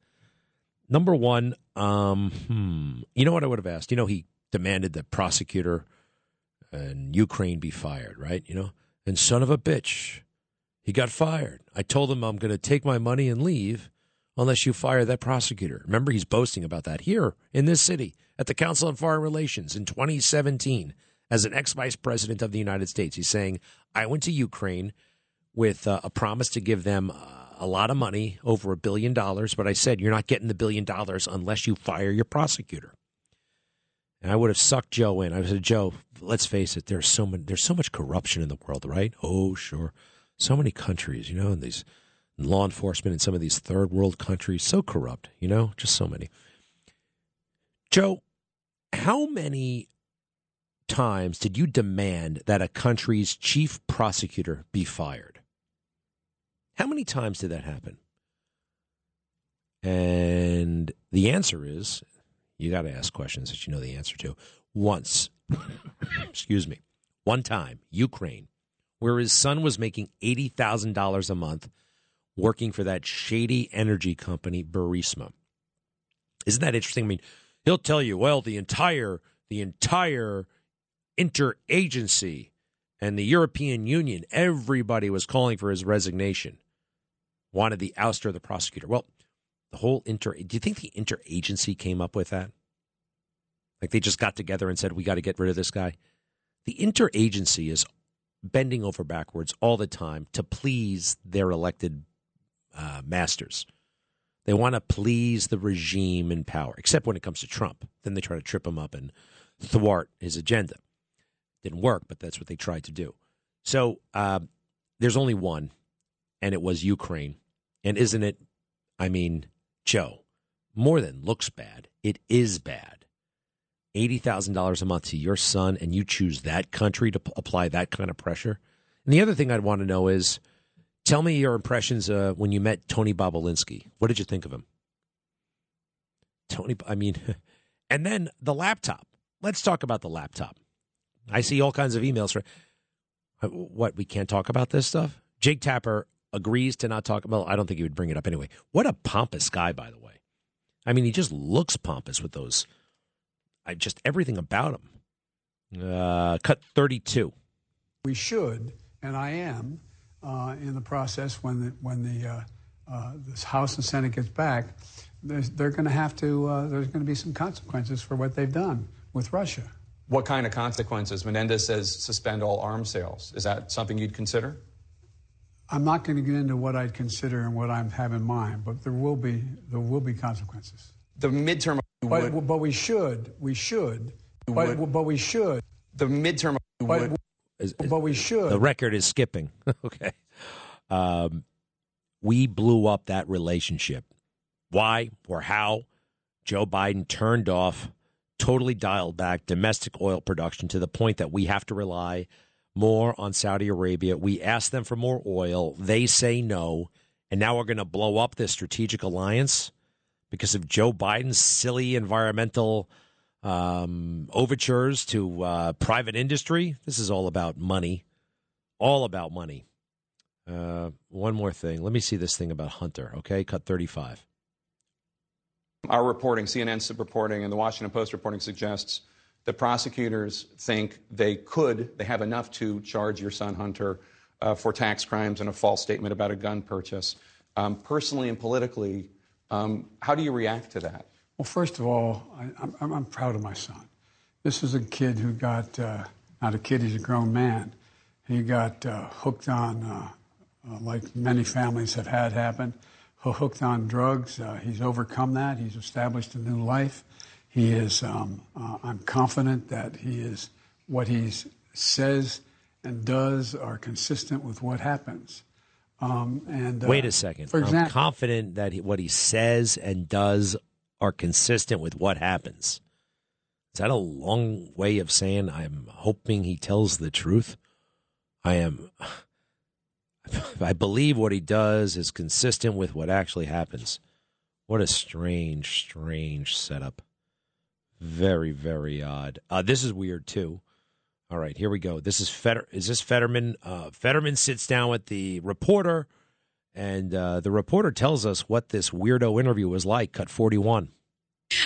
Number one, um, hmm, you know what I would have asked? You know, he demanded that prosecutor in Ukraine be fired, right? You know, and son of a bitch, he got fired. I told him I'm going to take my money and leave unless you fire that prosecutor. Remember, he's boasting about that here in this city at the Council on Foreign Relations in twenty seventeen. As an ex-vice president of the United States, he's saying, I went to Ukraine with uh, a promise to give them uh, a lot of money, over a billion dollars. But I said, you're not getting the billion dollars unless you fire your prosecutor. And I would have sucked Joe in. I said, Joe, let's face it. There's so many, there's so much corruption in the world, right? Oh, sure. So many countries, you know, and these law enforcement in some of these third world countries, so corrupt, you know, just so many. Joe, how many times did you demand that a country's chief prosecutor be fired? How many times did that happen? And the answer is, you got to ask questions that you know the answer to. Once, excuse me, one time, Ukraine, where his son was making eighty thousand dollars a month working for that shady energy company, Burisma. Isn't that interesting? I mean, he'll tell you, well, the entire, the entire interagency and the European Union, everybody was calling for his resignation, wanted the ouster of the prosecutor. Well, the whole inter, do you think the interagency came up with that? Like they just got together and said, we got to get rid of this guy. The interagency is bending over backwards all the time to please their elected uh, masters. They want to please the regime in power, except when it comes to Trump. Then they try to trip him up and thwart his agenda. Didn't work, but that's what they tried to do. So uh, there's only one, and it was Ukraine. And isn't it, I mean, Joe, more than looks bad, it is bad. eighty thousand dollars a month to your son, and you choose that country to p- apply that kind of pressure? And the other thing I'd want to know is, tell me your impressions uh, when you met Tony Bobolinsky. What did you think of him? Tony, I mean, and then the laptop. Let's talk about the laptop. I see all kinds of emails for what we can't talk about this stuff. Jake Tapper agrees to not talk. Well, I don't think he would bring it up anyway. What a pompous guy, by the way. I mean, he just looks pompous with those. I just everything about him. Uh, cut thirty-two. We should, and I am uh, in the process when the when the uh, uh, this House and Senate gets back. There's, they're going to have to. Uh, there's going to be some consequences for what they've done with Russia. What kind of consequences? Menendez says suspend all arms sales. Is that something you'd consider? I'm not going to get into what I'd consider and what I have in mind, but there will be there will be consequences. The midterm. But, would, but we should. We should. Would, but, but we should. The midterm. But, is, is, but we should. The record is skipping. Okay. Um, we blew up that relationship. Why or how? Joe Biden turned off, totally dialed back domestic oil production to the point that we have to rely more on Saudi Arabia. We asked them for more oil. They say no. And now we're going to blow up this strategic alliance because of Joe Biden's silly environmental um, overtures to uh, private industry. This is all about money. All about money. Uh, one more thing. Let me see this thing about Hunter, okay? Cut thirty-five. Our reporting, C N N's reporting, and the Washington Post reporting suggests the prosecutors think they could, they have enough to charge your son Hunter uh, for tax crimes and a false statement about a gun purchase. Um, personally and politically, um, how do you react to that? Well, first of all, I, I'm, I'm proud of my son. This is a kid who got, uh, not a kid, he's a grown man. He got uh, hooked on, uh, uh, like many families have had happen, hooked on drugs. Uh, he's overcome that. He's established a new life. He is, um, uh, I'm confident that he is, what he says and does are consistent with what happens. Um, and uh, Wait a second. For example, I'm confident that he, what he says and does are consistent with what happens. Is that a long way of saying I'm hoping he tells the truth? I am, I believe what he does is consistent with what actually happens. What a strange, strange setup. Very, very odd. Uh, this is weird, too. All right, here we go. This is Fetter. Is this Fetterman? Uh, Fetterman sits down with the reporter, and uh, the reporter tells us what this weirdo interview was like. Cut forty-one.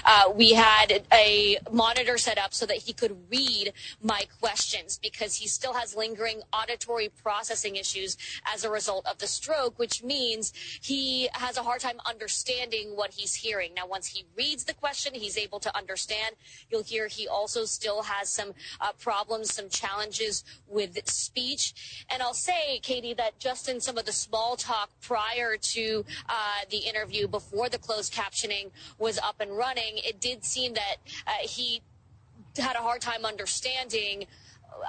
Uh, we had a monitor set up so that he could read my questions because he still has lingering auditory processing issues as a result of the stroke, which means he has a hard time understanding what he's hearing. Now, once he reads the question, he's able to understand. You'll hear he also still has some uh, problems, some challenges with speech. And I'll say, Katie, that just in some of the small talk prior to uh, the interview, before the closed captioning was up and running, it did seem that uh, he had a hard time understanding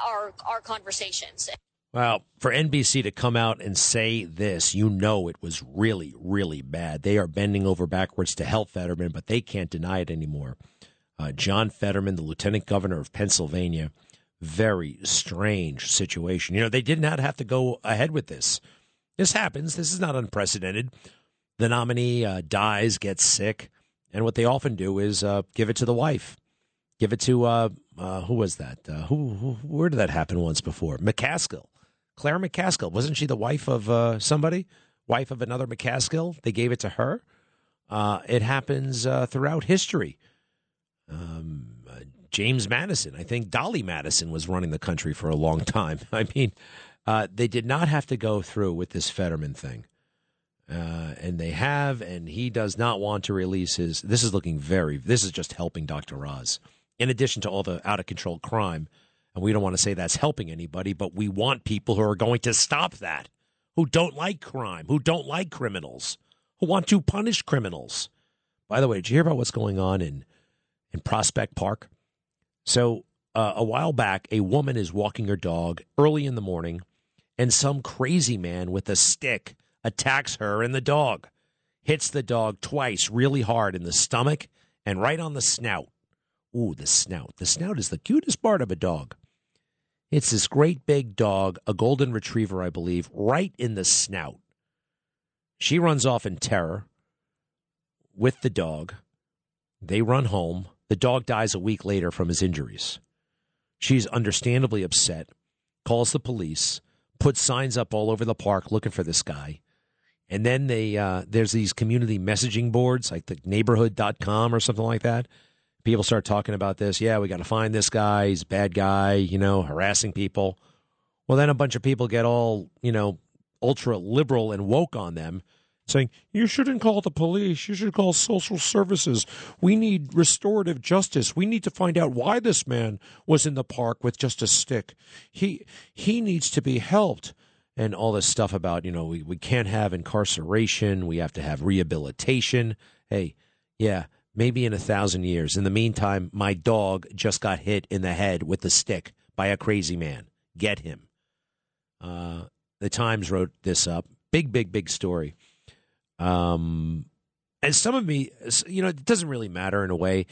our our conversations. Well, for N B C to come out and say this, you know it was really, really bad. They are bending over backwards to help Fetterman, but they can't deny it anymore. Uh, John Fetterman, the lieutenant governor of Pennsylvania, very strange situation. You know, they did not have to go ahead with this. This happens. This is not unprecedented. The nominee uh, dies, gets sick. And what they often do is uh, give it to the wife, give it to uh, uh, who was that? Uh, who, who? Where did that happen once before? McCaskill, Claire McCaskill. Wasn't she the wife of uh, somebody? Wife of another McCaskill? They gave it to her. Uh, it happens uh, throughout history. Um, uh, James Madison, I think Dolly Madison was running the country for a long time. I mean, uh, they did not have to go through with this Fetterman thing. Uh, and they have, and he does not want to release his. This is looking very, this is just helping Doctor Oz. In addition to all the out of control crime, and we don't want to say that's helping anybody, but we want people who are going to stop that, who don't like crime, who don't like criminals, who want to punish criminals. By the way, did you hear about what's going on in, in Prospect Park? So uh, a while back, a woman is walking her dog early in the morning, and some crazy man with a stick attacks her and the dog, hits the dog twice really hard in the stomach and right on the snout. Ooh, the snout. The snout is the cutest part of a dog. It's this great big dog, a golden retriever, I believe, right in the snout. She runs off in terror with the dog. They run home. The dog dies a week later from his injuries. She's understandably upset, calls the police, puts signs up all over the park looking for this guy. And then they uh, there's these community messaging boards, like the neighborhood dot com or something like that. People start talking about this. Yeah, we got to find this guy. He's a bad guy, you know, harassing people. Well, then a bunch of people get all, you know, ultra liberal and woke on them, saying, you shouldn't call the police. You should call social services. We need restorative justice. We need to find out why this man was in the park with just a stick. He he needs to be helped. And all this stuff about, you know, we, we can't have incarceration. We have to have rehabilitation. Hey, yeah, maybe in a thousand years. In the meantime, my dog just got hit in the head with a stick by a crazy man. Get him. Uh, the Times wrote this up. Big, big, big story. Um, and some of me, you know, it doesn't really matter in a way.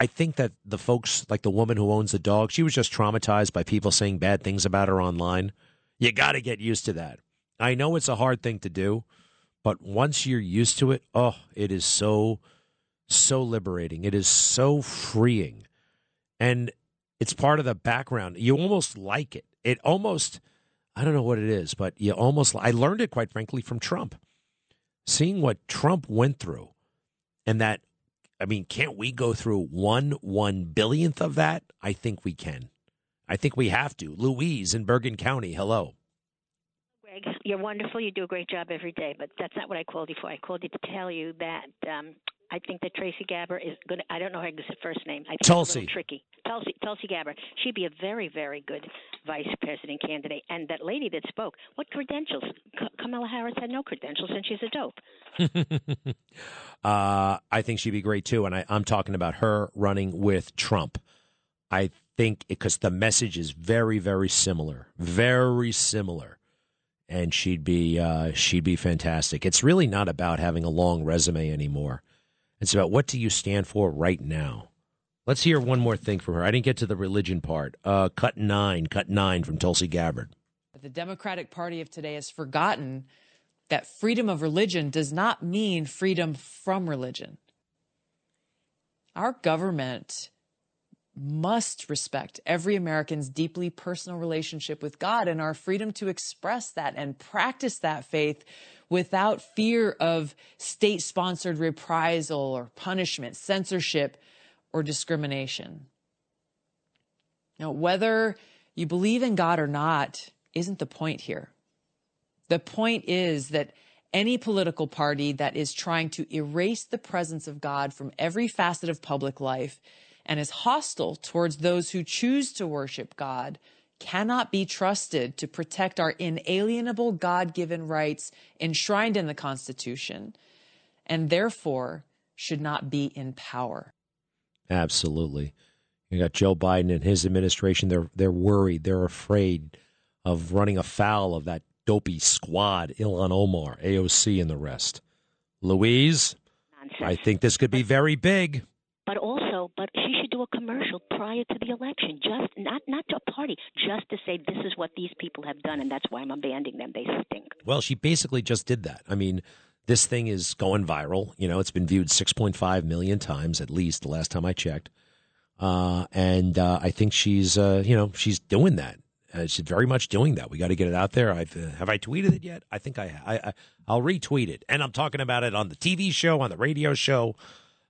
I think that the folks, like the woman who owns the dog, she was just traumatized by people saying bad things about her online. You got to get used to that. I know it's a hard thing to do, but once you're used to it, oh, it is so, so liberating. It is so freeing. And it's part of the background. You almost like it. It almost, I don't know what it is, but you almost, I learned it, quite frankly, from Trump. Seeing what Trump went through and that, I mean, can't we go through one one billionth of that? I think we can. I think we have to. Louise in Bergen County, hello. Greg, you're wonderful. You do a great job every day, but that's not what I called you for. I called you to tell you that um, I think that Tracy Gabbard is good. I don't know her first name. I think Tulsi. It's tricky. Tulsi, Tulsi Gabbard. She'd be a very, very good vice president candidate. And that lady that spoke, what credentials? K- Kamala Harris had no credentials, and she's a dope. uh, I think she'd be great, too. And I, I'm talking about her running with Trump. I think because the message is very, very similar, very similar. And she'd be uh, she'd be fantastic. It's really not about having a long resume anymore. It's about what do you stand for right now. Let's hear one more thing from her. I didn't get to the religion part. Uh, cut nine, cut nine from Tulsi Gabbard. The Democratic Party of today has forgotten that freedom of religion does not mean freedom from religion. Our government must respect every American's deeply personal relationship with God and our freedom to express that and practice that faith without fear of state-sponsored reprisal or punishment, censorship, or discrimination. Now, whether you believe in God or not isn't the point here. The point is that any political party that is trying to erase the presence of God from every facet of public life and is hostile towards those who choose to worship God cannot be trusted to protect our inalienable God-given rights enshrined in the Constitution, and therefore should not be in power. Absolutely. You got Joe Biden and his administration. They're they're worried. They're afraid of running afoul of that dopey squad, Ilhan Omar, A O C, and the rest. Louise, nonsense. I think this could be very big. But also, but she should do a commercial prior to the election, just not not to a party, just to say this is what these people have done, and that's why I'm abandoning them. They stink. Well, she basically just did that. I mean, this thing is going viral. You know, it's been viewed six point five million times, at least the last time I checked. Uh, and uh, I think she's, uh, you know, she's doing that. Uh, she's very much doing that. We got to get it out there. I've, uh, have I tweeted it yet? I think I, I, I, I'll retweet it. And I'm talking about it on the T V show, on the radio show.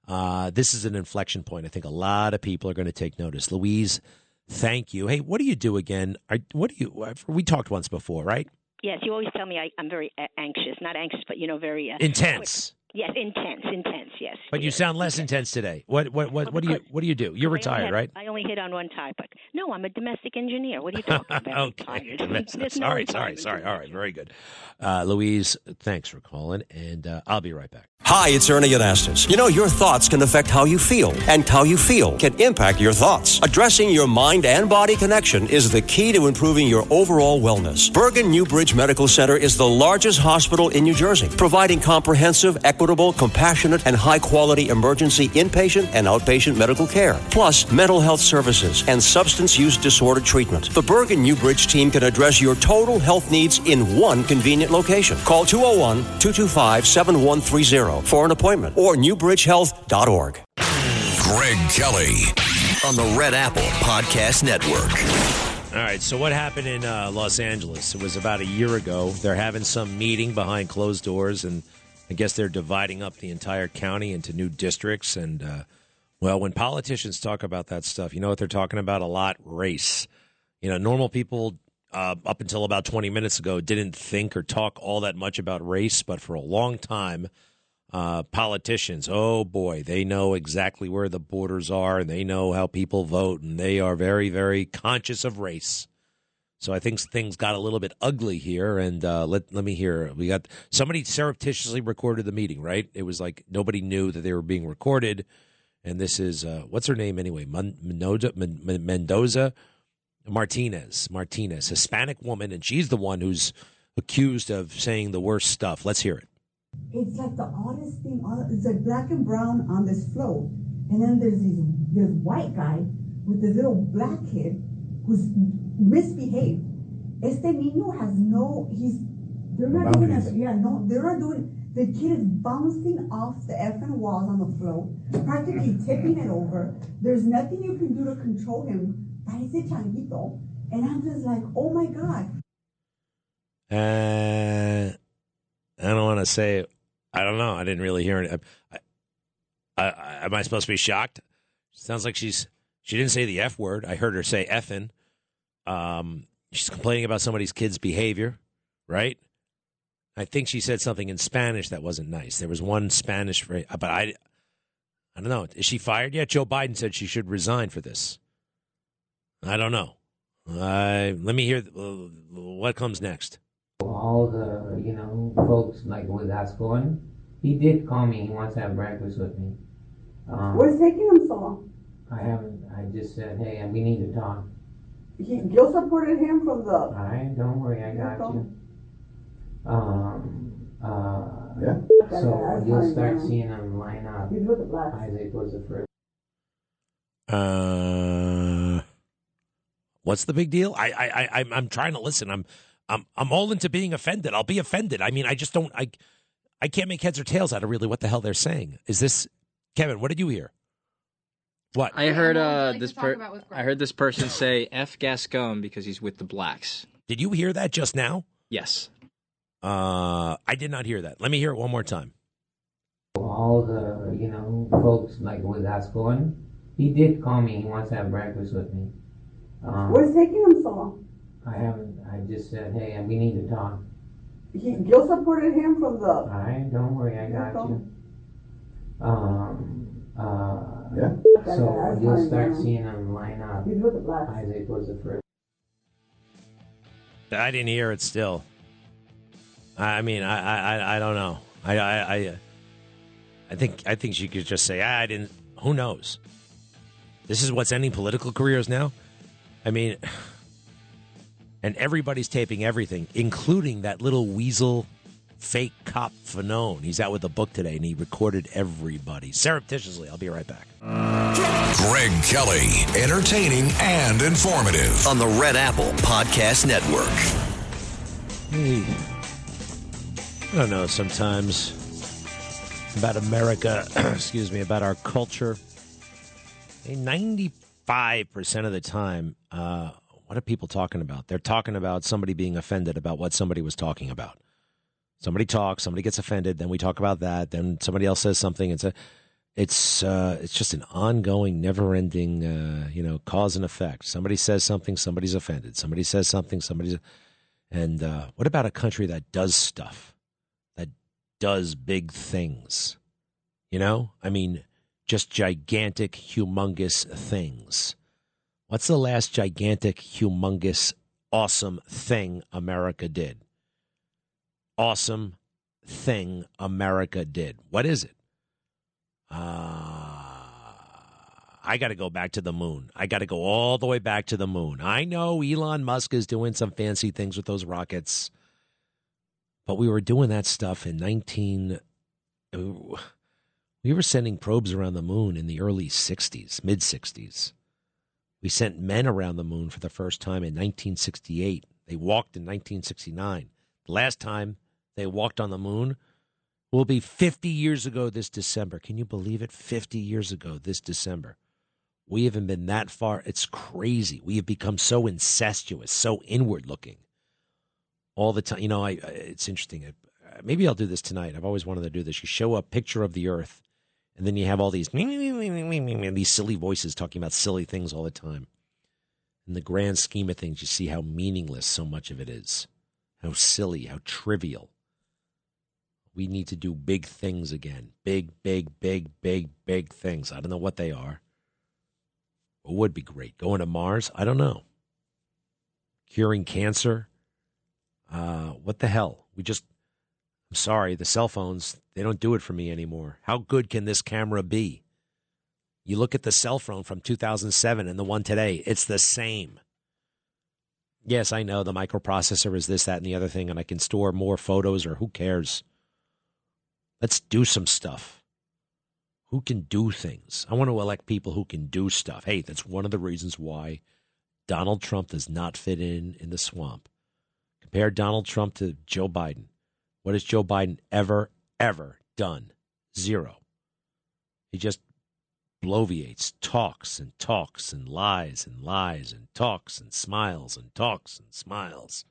Uh, this is an inflection point. I think a lot of people are going to take notice. Louise, thank you. Hey, what do you do again? I, what do you, we talked once before, right? Yes, you always tell me I, I'm very anxious. Not anxious, but, you know, very... Uh, intense. Quick. Yes, intense, intense, yes. But yes. You sound less intense today. What What? What? What do you What do you do? You're retired, I had, right? I only hit on one topic. No, I'm a domestic engineer. What are you talking about? Okay. No sorry, sorry, sorry. All right, very good. Uh, Louise, thanks for calling, and uh, I'll be right back. Hi, it's Ernie Anastas. You know, your thoughts can affect how you feel, and how you feel can impact your thoughts. Addressing your mind and body connection is the key to improving your overall wellness. Bergen Newbridge Medical Center is the largest hospital in New Jersey, providing comprehensive, equitable, compassionate, and high-quality emergency inpatient and outpatient medical care, plus mental health services and substance use disorder treatment. The Bergen Newbridge team can address your total health needs in one convenient location. Call two oh one, two two five, seven one three zero for an appointment or newbridge health dot org. Greg Kelly on the Red Apple Podcast Network. All right, so what happened in uh, Los Angeles? It was about a year ago. They're having some meeting behind closed doors, and I guess they're dividing up the entire county into new districts. And, uh, well, when politicians talk about that stuff, you know what they're talking about a lot? Race. You know, normal people uh, up until about twenty minutes ago didn't think or talk all that much about race, but for a long time... Uh, politicians, oh boy, they know exactly where the borders are, and they know how people vote, and they are very, very conscious of race. So I think things got a little bit ugly here, and uh, let let me hear. We got somebody surreptitiously recorded the meeting, right? It was like nobody knew that they were being recorded, and this is uh, what's her name anyway? Men- Mendoza, Men- Mendoza Martinez, Martinez, Hispanic woman, and she's the one who's accused of saying the worst stuff. Let's hear it. It's like the oddest thing. It's like black and brown on this floor. And then there's these, this white guy with this little black kid who's misbehaved. Este niño has no, he's, they're not doing a, yeah, no, they're not doing, the kid is bouncing off the effing walls on the floor, practically tipping it over. There's nothing you can do to control him. Parece changuito. And I'm just like, oh my God. Uh, I don't want to say, I don't know. I didn't really hear it. I, I, I, am I supposed to be shocked? Sounds like she's, she didn't say the F word. I heard her say effing. Um, she's complaining about somebody's kid's behavior, right? I think she said something in Spanish that wasn't nice. There was one Spanish phrase, but I, I don't know. Is she fired yet? Joe Biden said she should resign for this. I don't know. Uh, let me hear th- what comes next. All the, you know, folks, like with Gascón, he did call me. He wants to have breakfast with me. Um, What's taking him so long? I haven't. I just said, hey, we need to talk. He, Gil supported him from the... All right, don't worry. I got you. Um, uh, yeah. So you'll start seeing him line up. He's with the blacks. Isaac was the first. Uh... What's the big deal? I, I, I, I'm trying to listen. I'm, I'm, I'm all into being offended. I'll be offended. I mean, I just don't. I, I can't make heads or tails out of really what the hell they're saying. Is this, Kevin? What did you hear? What I heard. Uh, like this. Per- I heard this person say "F Gascón" because he's with the blacks. Did you hear that just now? Yes. Uh, I did not hear that. Let me hear it one more time. All the, you know, folks like with Gascón. He did call me. He wants to have breakfast with me. Um, What's taking him so long? I haven't. I just said, hey, we need to talk. He, Gil supported him from the... All right, don't worry. I got you. Um, uh, yeah. So you'll start seeing him line up. He's with the blacks. Isaac was the first. I didn't hear it still. I mean, I, I, I don't know. I, I, I, I think, I think she could just say, I didn't... Who knows? This is what's ending political careers now? I mean, and everybody's taping everything, including that little weasel fake cop Fanone. He's out with a book today, and he recorded everybody surreptitiously. I'll be right back. Greg Kelly, entertaining and informative on the Red Apple Podcast Network. Hey, I don't know, sometimes about America, excuse me, about our culture. Hey, ninety percent. Five percent of the time, uh, what are people talking about? They're talking about somebody being offended about what somebody was talking about. Somebody talks, somebody gets offended, then we talk about that, then somebody else says something. It's a, it's uh, it's just an ongoing, never-ending, uh, you know, cause and effect. Somebody says something, somebody's offended. Somebody says something, somebody's. And uh, what about a country that does stuff, that does big things? You know, I mean. Just gigantic, humongous things. What's the last gigantic, humongous, awesome thing America did? Awesome thing America did. What is it? Uh, I got to go back to the moon. I got to go all the way back to the moon. I know Elon Musk is doing some fancy things with those rockets, but we were doing that stuff in nineteen... Ooh. We were sending probes around the moon in the early sixties, mid-sixties. We sent men around the moon for the first time in nineteen sixty-eight. They walked in nineteen sixty-nine. The last time they walked on the moon will be fifty years ago this December. Can you believe it? fifty years ago this December. We haven't been that far. It's crazy. We have become so incestuous, so inward-looking all the time. You know, I, I it's interesting. I, maybe I'll do this tonight. I've always wanted to do this. You show a picture of the Earth. And then you have all these these silly voices talking about silly things all the time. In the grand scheme of things, you see how meaningless so much of it is, how silly, how trivial. We need to do big things again, big, big, big, big, big things. I don't know what they are. It would be great. Going to Mars? I don't know. Curing cancer? Uh, what the hell? We just... I'm sorry, the cell phones, they don't do it for me anymore. How good can this camera be? You look at the cell phone from two thousand seven and the one today, it's the same. Yes, I know the microprocessor is this, that, and the other thing, and I can store more photos or who cares. Let's do some stuff. who can do things. I want to elect people who can do stuff. Hey, that's one of the reasons why Donald Trump does not fit in in the swamp. Compare Donald Trump to Joe Biden. What has Joe Biden ever, ever done? Zero. He just bloviates, talks and talks and lies and lies and talks and smiles and talks and smiles.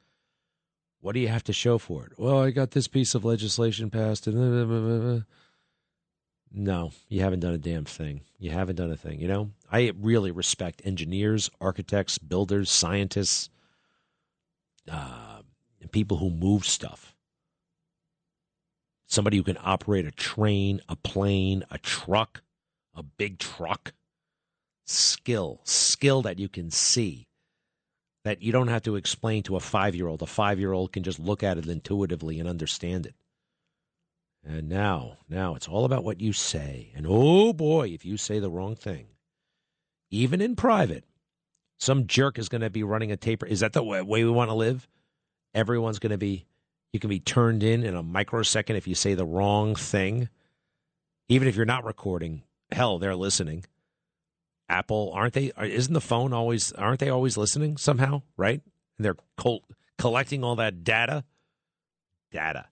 What do you have to show for it? Well, I got this piece of legislation passed. And blah, blah, blah, blah. No, you haven't done a damn thing. You haven't done a thing, you know? I really respect engineers, architects, builders, scientists, uh, and people who move stuff. Somebody who can operate a train, a plane, a truck, a big truck. Skill, skill that you can see. That you don't have to explain to a five-year-old. A five-year-old can just look at it intuitively and understand it. And now, now it's all about what you say. And oh boy, if you say the wrong thing, even in private, some jerk is going to be running a taper. Is that the way we want to live? Everyone's going to be, you can be turned in in a microsecond if you say the wrong thing. Even if you're not recording, hell, they're listening. Apple, aren't they? Isn't the phone always, aren't they always listening somehow, right? And they're col- collecting all that data. Data.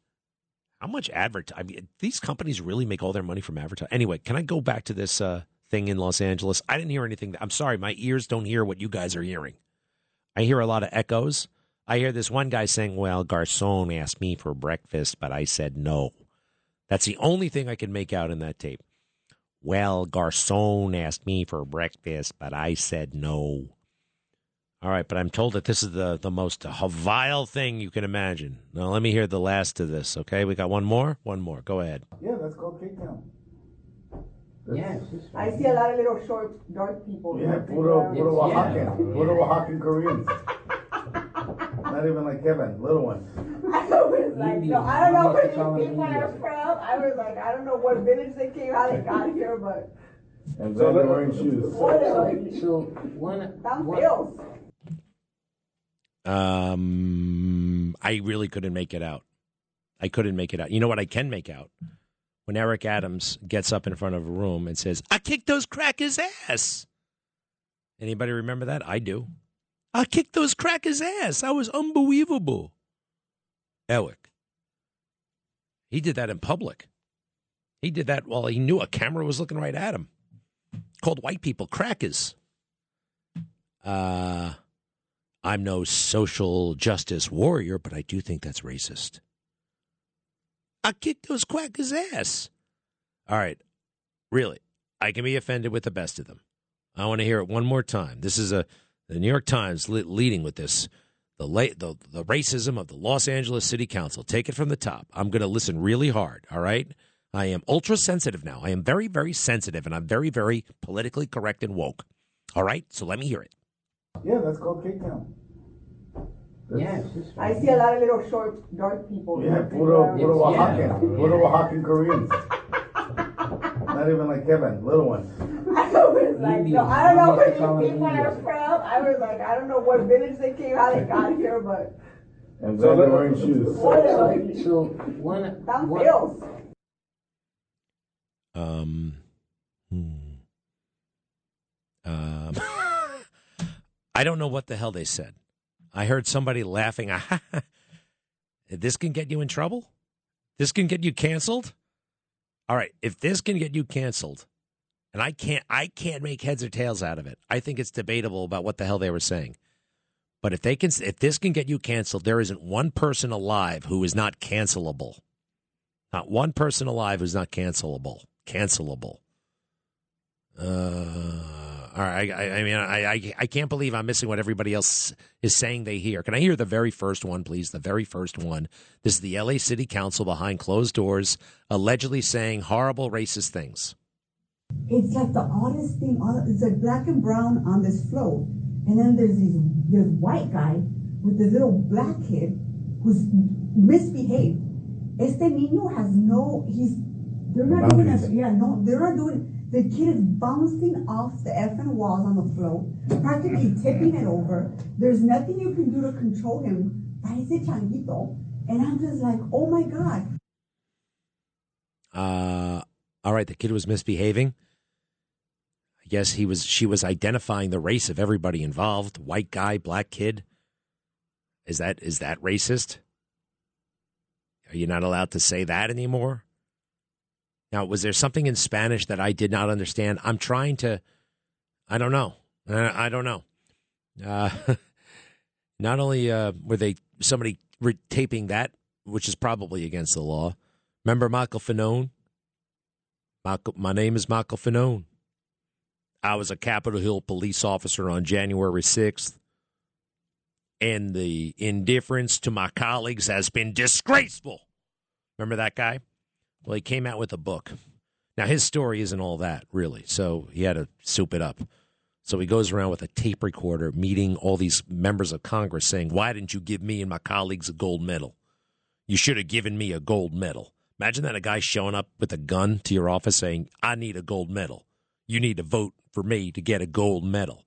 How much advertising? I mean, these companies really make all their money from advertising. Anyway, can I go back to this uh, thing in Los Angeles? I didn't hear anything. That- I'm sorry. My ears don't hear what you guys are hearing. I hear a lot of echoes. I hear this one guy saying, well, Gascón asked me for breakfast, but I said no. That's the only thing I can make out in that tape. Well, Gascón asked me for breakfast, but I said no. All right, but I'm told that this is the, the most uh, vile thing you can imagine. Now, let me hear the last of this, okay? We got one more? One more. Go ahead. Yeah, that's called Cape Town. Yeah. I see a lot of little short, dark people. Yeah, puro, puro Oaxacan. Yeah. Puro Oaxacan Koreans. Not even like Kevin, little one. I was like, you know, I don't know where these people are from. I was like, I don't know what village they came, how they got here, but... And so they're wearing shoes. So, so one... That feels... Um, I really couldn't make it out. I couldn't make it out. You know what I can make out? When Eric Adams gets up in front of a room and says, I kicked those crackers' ass. Anybody remember that? I do. I kicked those crackers' ass. I was unbelievable. Eric. He did that in public. He did that while he knew a camera was looking right at him. Called white people crackers. Uh... I'm no social justice warrior, but I do think that's racist. I kicked those quackers' ass. All right. Really, I can be offended with the best of them. I want to hear it one more time. This is a the New York Times le- leading with this. The, la- the the racism of the Los Angeles City Council. Take it from the top. I'm going to listen really hard, all right? I am ultra sensitive now. I am very, very sensitive, and I'm very, very politically correct and woke. All right? So let me hear it. Yeah, that's called Cape Town. Yes. I see a lot of little short, dark people. Yeah, puro, puro Oaxacan. Puro Oaxacan Koreans. Not even like Kevin, little one. I was like, you know, I don't know where these people are from. I was like, I don't know what village they came, how they got here, but... And so they're wearing shoes. So, so one... That feels... Um... Hmm... Um... I don't know what the hell they said. I heard somebody laughing. This can get you in trouble? This can get you canceled? All right, if this can get you canceled, and I can't I can't make heads or tails out of it. I think it's debatable about what the hell they were saying. But if they can if this can get you canceled, there isn't one person alive who is not cancelable. Not one person alive who's not cancelable. Cancelable. Uh All right, I, I mean, I, I I can't believe I'm missing what everybody else is saying they hear. Can I hear the very first one, please? The very first one. This is the L A City Council behind closed doors, allegedly saying horrible racist things. It's like the oddest thing. It's like black and brown on this float. And then there's this, this white guy with this little black kid who's misbehaved. Este niño has no, he's, they're not doing us, yeah, no, they're not doing The kid is bouncing off the effing walls on the floor, practically tipping it over. There's nothing you can do to control him. Parece changuito. And I'm just like, oh, my God. Uh, all right, the kid was misbehaving. I guess he was, she was identifying the race of everybody involved, white guy, black kid. Is that, is that racist? Are you not allowed to say that anymore? Now, was there something in Spanish that I did not understand? I'm trying to, I don't know. I don't know. Uh, not only uh, were they, somebody re- taping that, which is probably against the law. Remember Michael Fanone? Michael, my name is Michael Fanone. I was a Capitol Hill police officer on January sixth. And the indifference to my colleagues has been disgraceful. Remember that guy? Well, he came out with a book. Now, his story isn't all that, really. So he had to soup it up. So he goes around with a tape recorder meeting all these members of Congress saying, why didn't you give me and my colleagues a gold medal? You should have given me a gold medal. Imagine that, a guy showing up with a gun to your office saying, I need a gold medal. You need to vote for me to get a gold medal.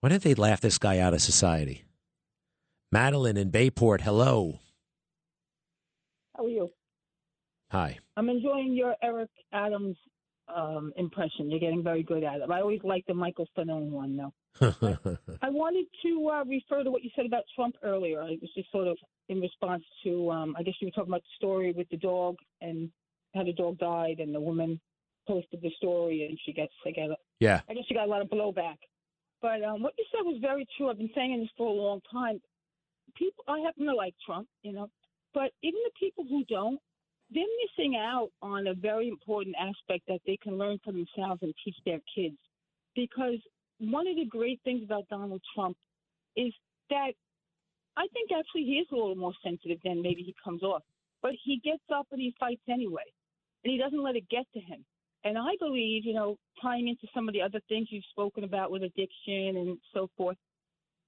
Why didn't they laugh this guy out of society? Madeline in Bayport, hello. How are you? Hi. I'm enjoying your Eric Adams um, impression. You're getting very good at it. I always like the Michael Fanone one, though. I wanted to uh, refer to what you said about Trump earlier. It was just sort of in response to, um, I guess you were talking about the story with the dog and how the dog died, and the woman posted the story, and she gets, I guess, yeah. I guess she got a lot of blowback. But um, what you said was very true. I've been saying this for a long time. People, I happen to like Trump, you know, but even the people who don't, they're missing out on a very important aspect that they can learn for themselves and teach their kids. Because one of the great things about Donald Trump is that I think actually he is a little more sensitive than maybe he comes off. But he gets up and he fights anyway, and he doesn't let it get to him. And I believe, you know, tying into some of the other things you've spoken about with addiction and so forth,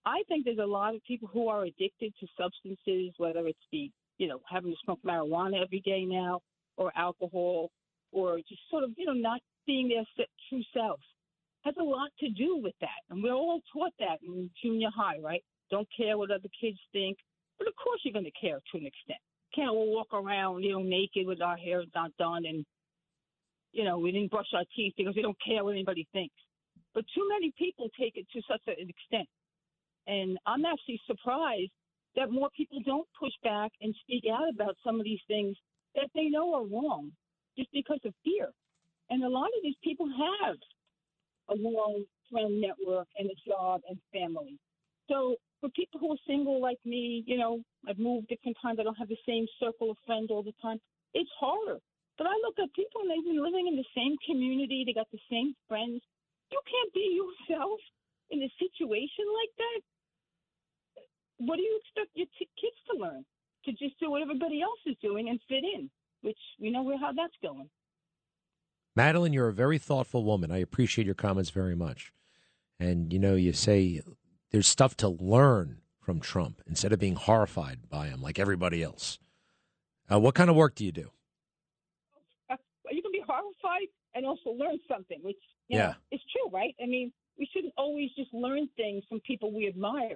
I think there's a lot of people who are addicted to substances, whether it's the you know, having to smoke marijuana every day now, or alcohol, or just sort of, you know, not being their true self, has a lot to do with that. And we're all taught that in junior high, right? Don't care what other kids think. But of course you're going to care to an extent. Can't all walk around, you know, naked with our hair not done and, you know, we didn't brush our teeth because we don't care what anybody thinks. But too many people take it to such an extent. And I'm actually surprised that more people don't push back and speak out about some of these things that they know are wrong just because of fear. And a lot of these people have a long friend network and a job and family. So for people who are single like me, you know, I've moved different times. I don't have the same circle of friends all the time. It's harder. But I look at people and they've been living in the same community. They got the same friends. You can't be yourself in a situation like that. What do you expect your t- kids to learn? To just do what everybody else is doing and fit in, which we know how that's going. Madeline, you're a very thoughtful woman. I appreciate your comments very much. And, you know, you say there's stuff to learn from Trump instead of being horrified by him like everybody else. Uh, what kind of work do you do? You can be horrified and also learn something, which you yeah. know, is true, right? I mean, we shouldn't always just learn things from people we admire.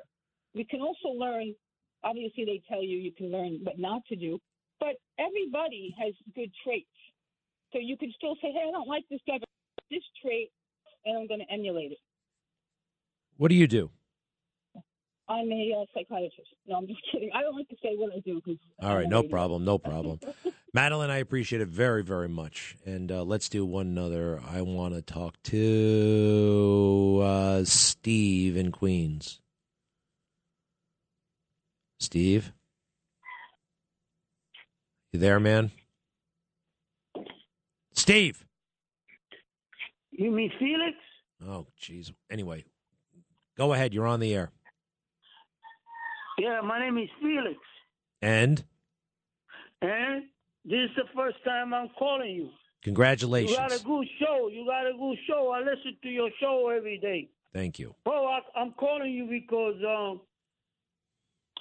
We can also learn, obviously they tell you you can learn what not to do, but everybody has good traits. So you can still say, hey, I don't like this guy, but this trait, and I'm going to emulate it. What do you do? I'm a uh, psychiatrist. No, I'm just kidding. I don't like to say what I do. Because All right, no problem, no problem. Madeline, I appreciate it very, very much. And uh, let's do one another. I want to talk to uh, Steve in Queens. Steve? You there, man? Steve! You mean Felix? Oh, jeez. Anyway, go ahead. You're on the air. Yeah, my name is Felix. And? And this is the first time I'm calling you. Congratulations. You got a good show. You got a good show. I listen to your show every day. Thank you. Oh, I, I'm calling you because... Um,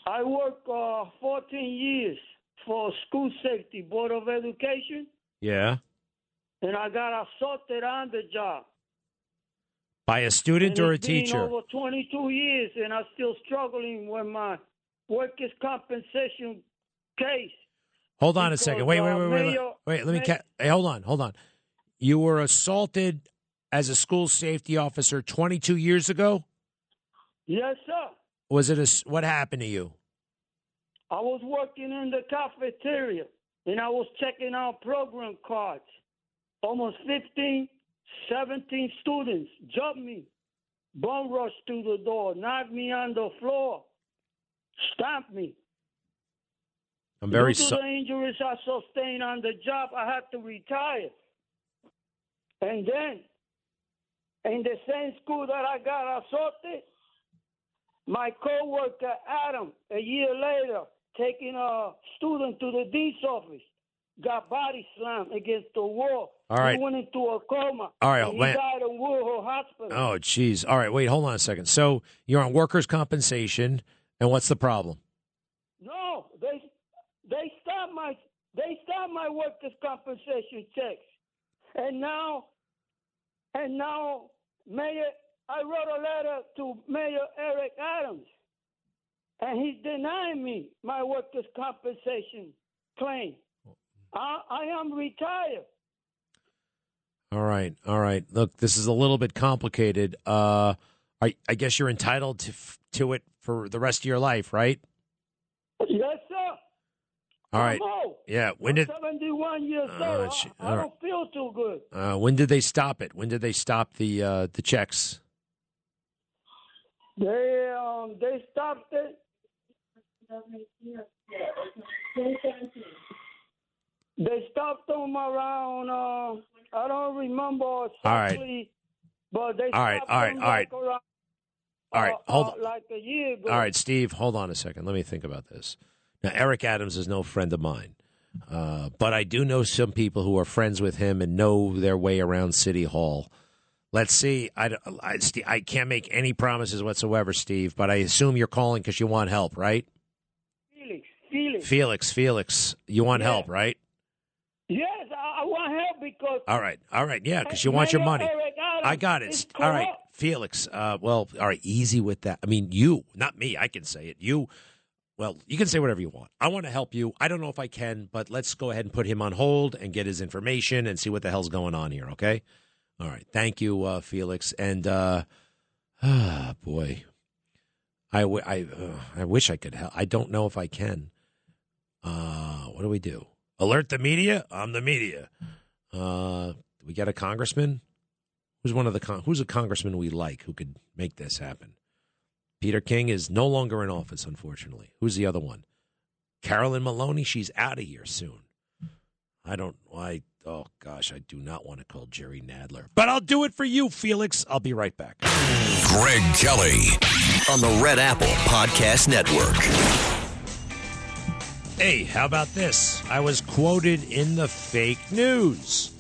I worked uh, fourteen years for school safety, Board of Education. Yeah. And I got assaulted on the job. By a student and or a teacher? It's been over twenty-two years, and I'm still struggling with my workers' compensation case. Hold on a second. Wait, wait, wait, wait. Wait, wait let me ca- – hey, hold on, hold on. you were assaulted as a school safety officer twenty-two years ago? Yes, sir. Was it a, what happened to you? I was working in the cafeteria, and I was checking out program cards. Almost fifteen, seventeen students jumped me, bum rushed to the door, knocked me on the floor, stamped me. I'm very Due to su- the injuries I sustained on the job, I had to retire. And then, in the same school that I got assaulted, my co-worker, Adam, a year later, taking a student to the dean's office, got body slammed against the wall. All right. He went into a coma. All right. He Land- died in Woodhull Hospital. Oh, geez. All right. Wait, hold on a second. So you're on workers' compensation, and what's the problem? No, they they stopped my they stopped my workers' compensation checks, and now and now Mayor. I wrote a letter to Mayor Eric Adams, and he denied me my workers' compensation claim. I, I am retired. All right, all right. Look, this is a little bit complicated. Uh, I, I guess you're entitled to to it for the rest of your life, right? Yes, sir. All right. No. Yeah. When did? I'm seventy-one years uh, old. She, I, I don't right. feel too good. Uh, when did they stop it? When did they stop the uh, the checks? They um, they stopped it. They stopped them around. Uh, I don't remember exactly, right. but they stopped all right, all right, them all right. Like around, all right, hold uh, on. Like a year ago. All right, Steve, hold on a second. Let me think about this. Now, Eric Adams is no friend of mine, uh, but I do know some people who are friends with him and know their way around City Hall. Let's see. I, I, I can't make any promises whatsoever, Steve, but I assume you're calling because you want help, right? Felix, Felix. Felix, Felix, you want yeah. help, right? Yes, I, I want help because... All right, all right, yeah, because you want your money. Eric Adams I got it. All right, Felix, uh, well, all right, easy with that. I mean, you, not me, I can say it, you... Well, you can say whatever you want. I want to help you. I don't know if I can, but let's go ahead and put him on hold and get his information and see what the hell's going on here, okay? All right. Thank you, uh, Felix. And, uh, ah, boy, I, w- I, uh, I wish I could help. I don't know if I can. Uh, what do we do? Alert the media? I'm the media. Uh, we got a congressman? Who's one of the con- Who's a congressman we like who could make this happen? Peter King is no longer in office, unfortunately. Who's the other one? Carolyn Maloney, she's out of here soon. I don't, I, oh gosh, I do not want to call Jerry Nadler. But I'll do it for you, Felix. I'll be right back. Greg Kelly on the Red Apple Podcast Network. Hey, how about this? I was quoted in the fake news.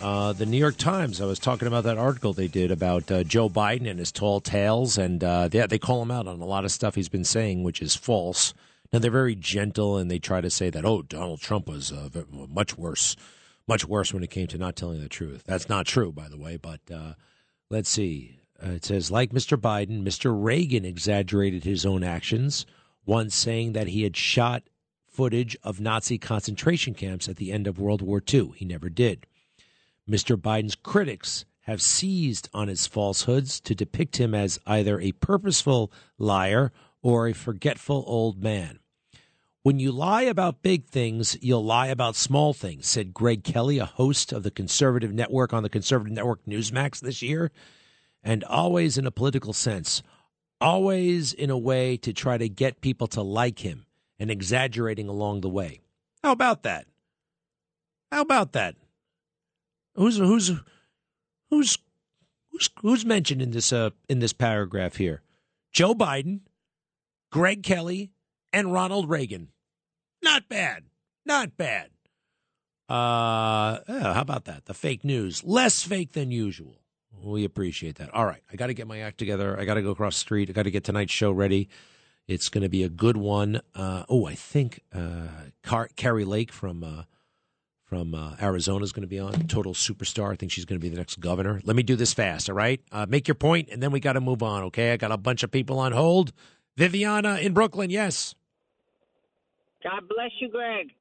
Uh, the New York Times, I was talking about that article they did about uh, Joe Biden and his tall tales, and uh, they, they call him out on a lot of stuff he's been saying, which is false. Now, they're very gentle, and they try to say that, oh, Donald Trump was uh, much worse, much worse when it came to not telling the truth. That's not true, by the way, but uh, let's see. Uh, it says, like Mister Biden, Mister Reagan exaggerated his own actions, once saying that he had shot footage of Nazi concentration camps at the end of World War Two. He never did. Mister Biden's critics have seized on his falsehoods to depict him as either a purposeful liar or a forgetful old man. When you lie about big things, you'll lie about small things, said Greg Kelly, a host of the conservative network on the conservative network Newsmax this year, and always in a political sense, always in a way to try to get people to like him and exaggerating along the way. How about that? How about that? Who's who's who's who's who's mentioned in this uh, in this paragraph here? Joe Biden, Greg Kelly, and Ronald Reagan. Not bad, not bad. Uh, yeah, how about that? The fake news, less fake than usual. We appreciate that. All right, I got to get my act together. I got to go across the street. I got to get tonight's show ready. It's going to be a good one. Uh, oh, I think uh, Car- Carrie Lake from. Uh, From uh, Arizona is going to be on, total superstar. I think she's going to be the next governor. Let me do this fast, all right? Uh, make your point, and then we got to move on, okay? I got a bunch of people on hold. Viviana in Brooklyn, yes. God bless you, Greg.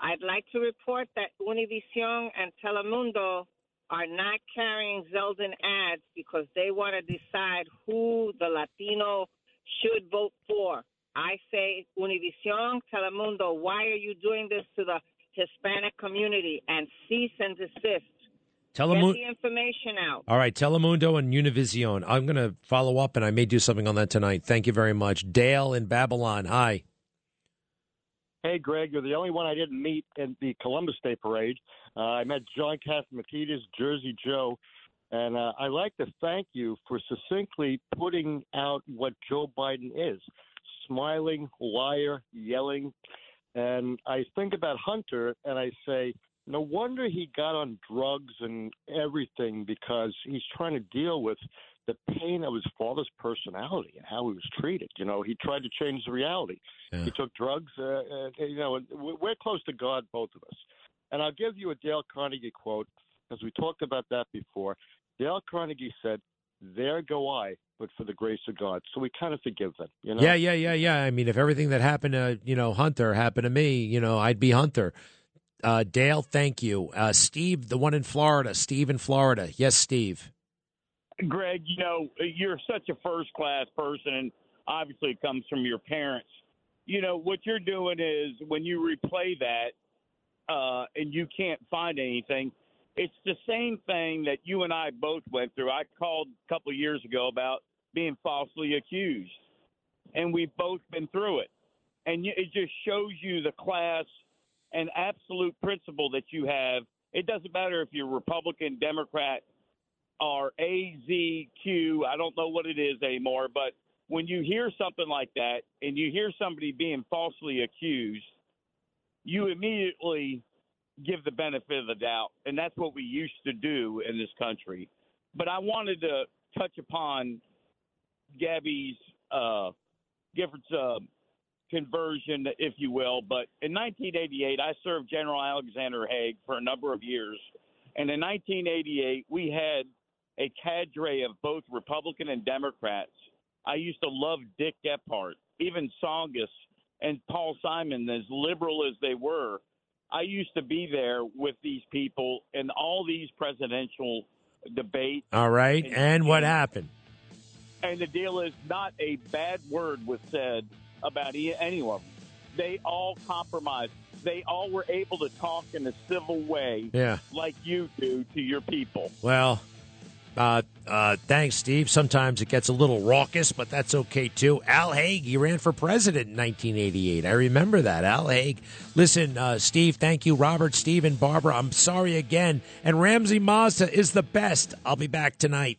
I'd like to report that Univision and Telemundo are not carrying Zeldin ads because they want to decide who the Latino should vote for. I say, Univision, Telemundo, why are you doing this to the Hispanic community? And cease and desist. Telemundo. Get the information out. All right, Telemundo and Univision. I'm going to follow up, and I may do something on that tonight. Thank you very much. Dale in Babylon, hi. Hey, Greg, you're the only one I didn't meet in the Columbus Day Parade. Uh, I met John Catsimatidis, Jersey Joe, and uh, I'd like to thank you for succinctly putting out what Joe Biden is. Smiling, liar, yelling. And I think about Hunter, and I say, no wonder he got on drugs and everything, because he's trying to deal with the pain of his father's personality and how he was treated. You know, he tried to change the reality. Yeah. He took drugs. Uh, and, you know, we're close to God, both of us. And I'll give you a Dale Carnegie quote, because we talked about that before. Dale Carnegie said, "There go I, but for the grace of God." So we kind of forgive them. You know? Yeah, yeah, yeah, yeah. I mean, if everything that happened to, you know, Hunter happened to me, you know, I'd be Hunter. Uh, Dale, thank you. Uh, Steve, the one in Florida. Steve in Florida. Yes, Steve. Greg, you know, you're such a first-class person, and obviously it comes from your parents. You know, what you're doing is when you replay that uh, and you can't find anything, it's the same thing that you and I both went through. I called a couple of years ago about being falsely accused, and we've both been through it. And it just shows you the class and absolute principle that you have. It doesn't matter if you're Republican, Democrat, or A Z Q. I don't know what it is anymore, but when you hear something like that and you hear somebody being falsely accused, you immediately give the benefit of the doubt, and that's what we used to do in this country. But I wanted to touch upon Gabby's uh, Gifford's uh, conversion, if you will. But in nineteen eighty-eight, I served General Alexander Haig for a number of years, and in nineteen eighty-eight, we had a cadre of both Republican and Democrats. I used to love Dick Gephardt, even Tsongas and Paul Simon, as liberal as they were. I used to be there with these people in all these presidential debates. All right, and, and what happened? And the deal is, not a bad word was said about any of them. They all compromised. They all were able to talk in a civil way, yeah, like you do to your people. Well, uh, uh, thanks, Steve. Sometimes it gets a little raucous, but that's okay, too. Al Haig, he ran for president in nineteen eighty-eight. I remember that, Al Haig. Listen, uh, Steve, thank you. Robert, Steve, and Barbara, I'm sorry again. And Ramsey Mazda is the best. I'll be back tonight.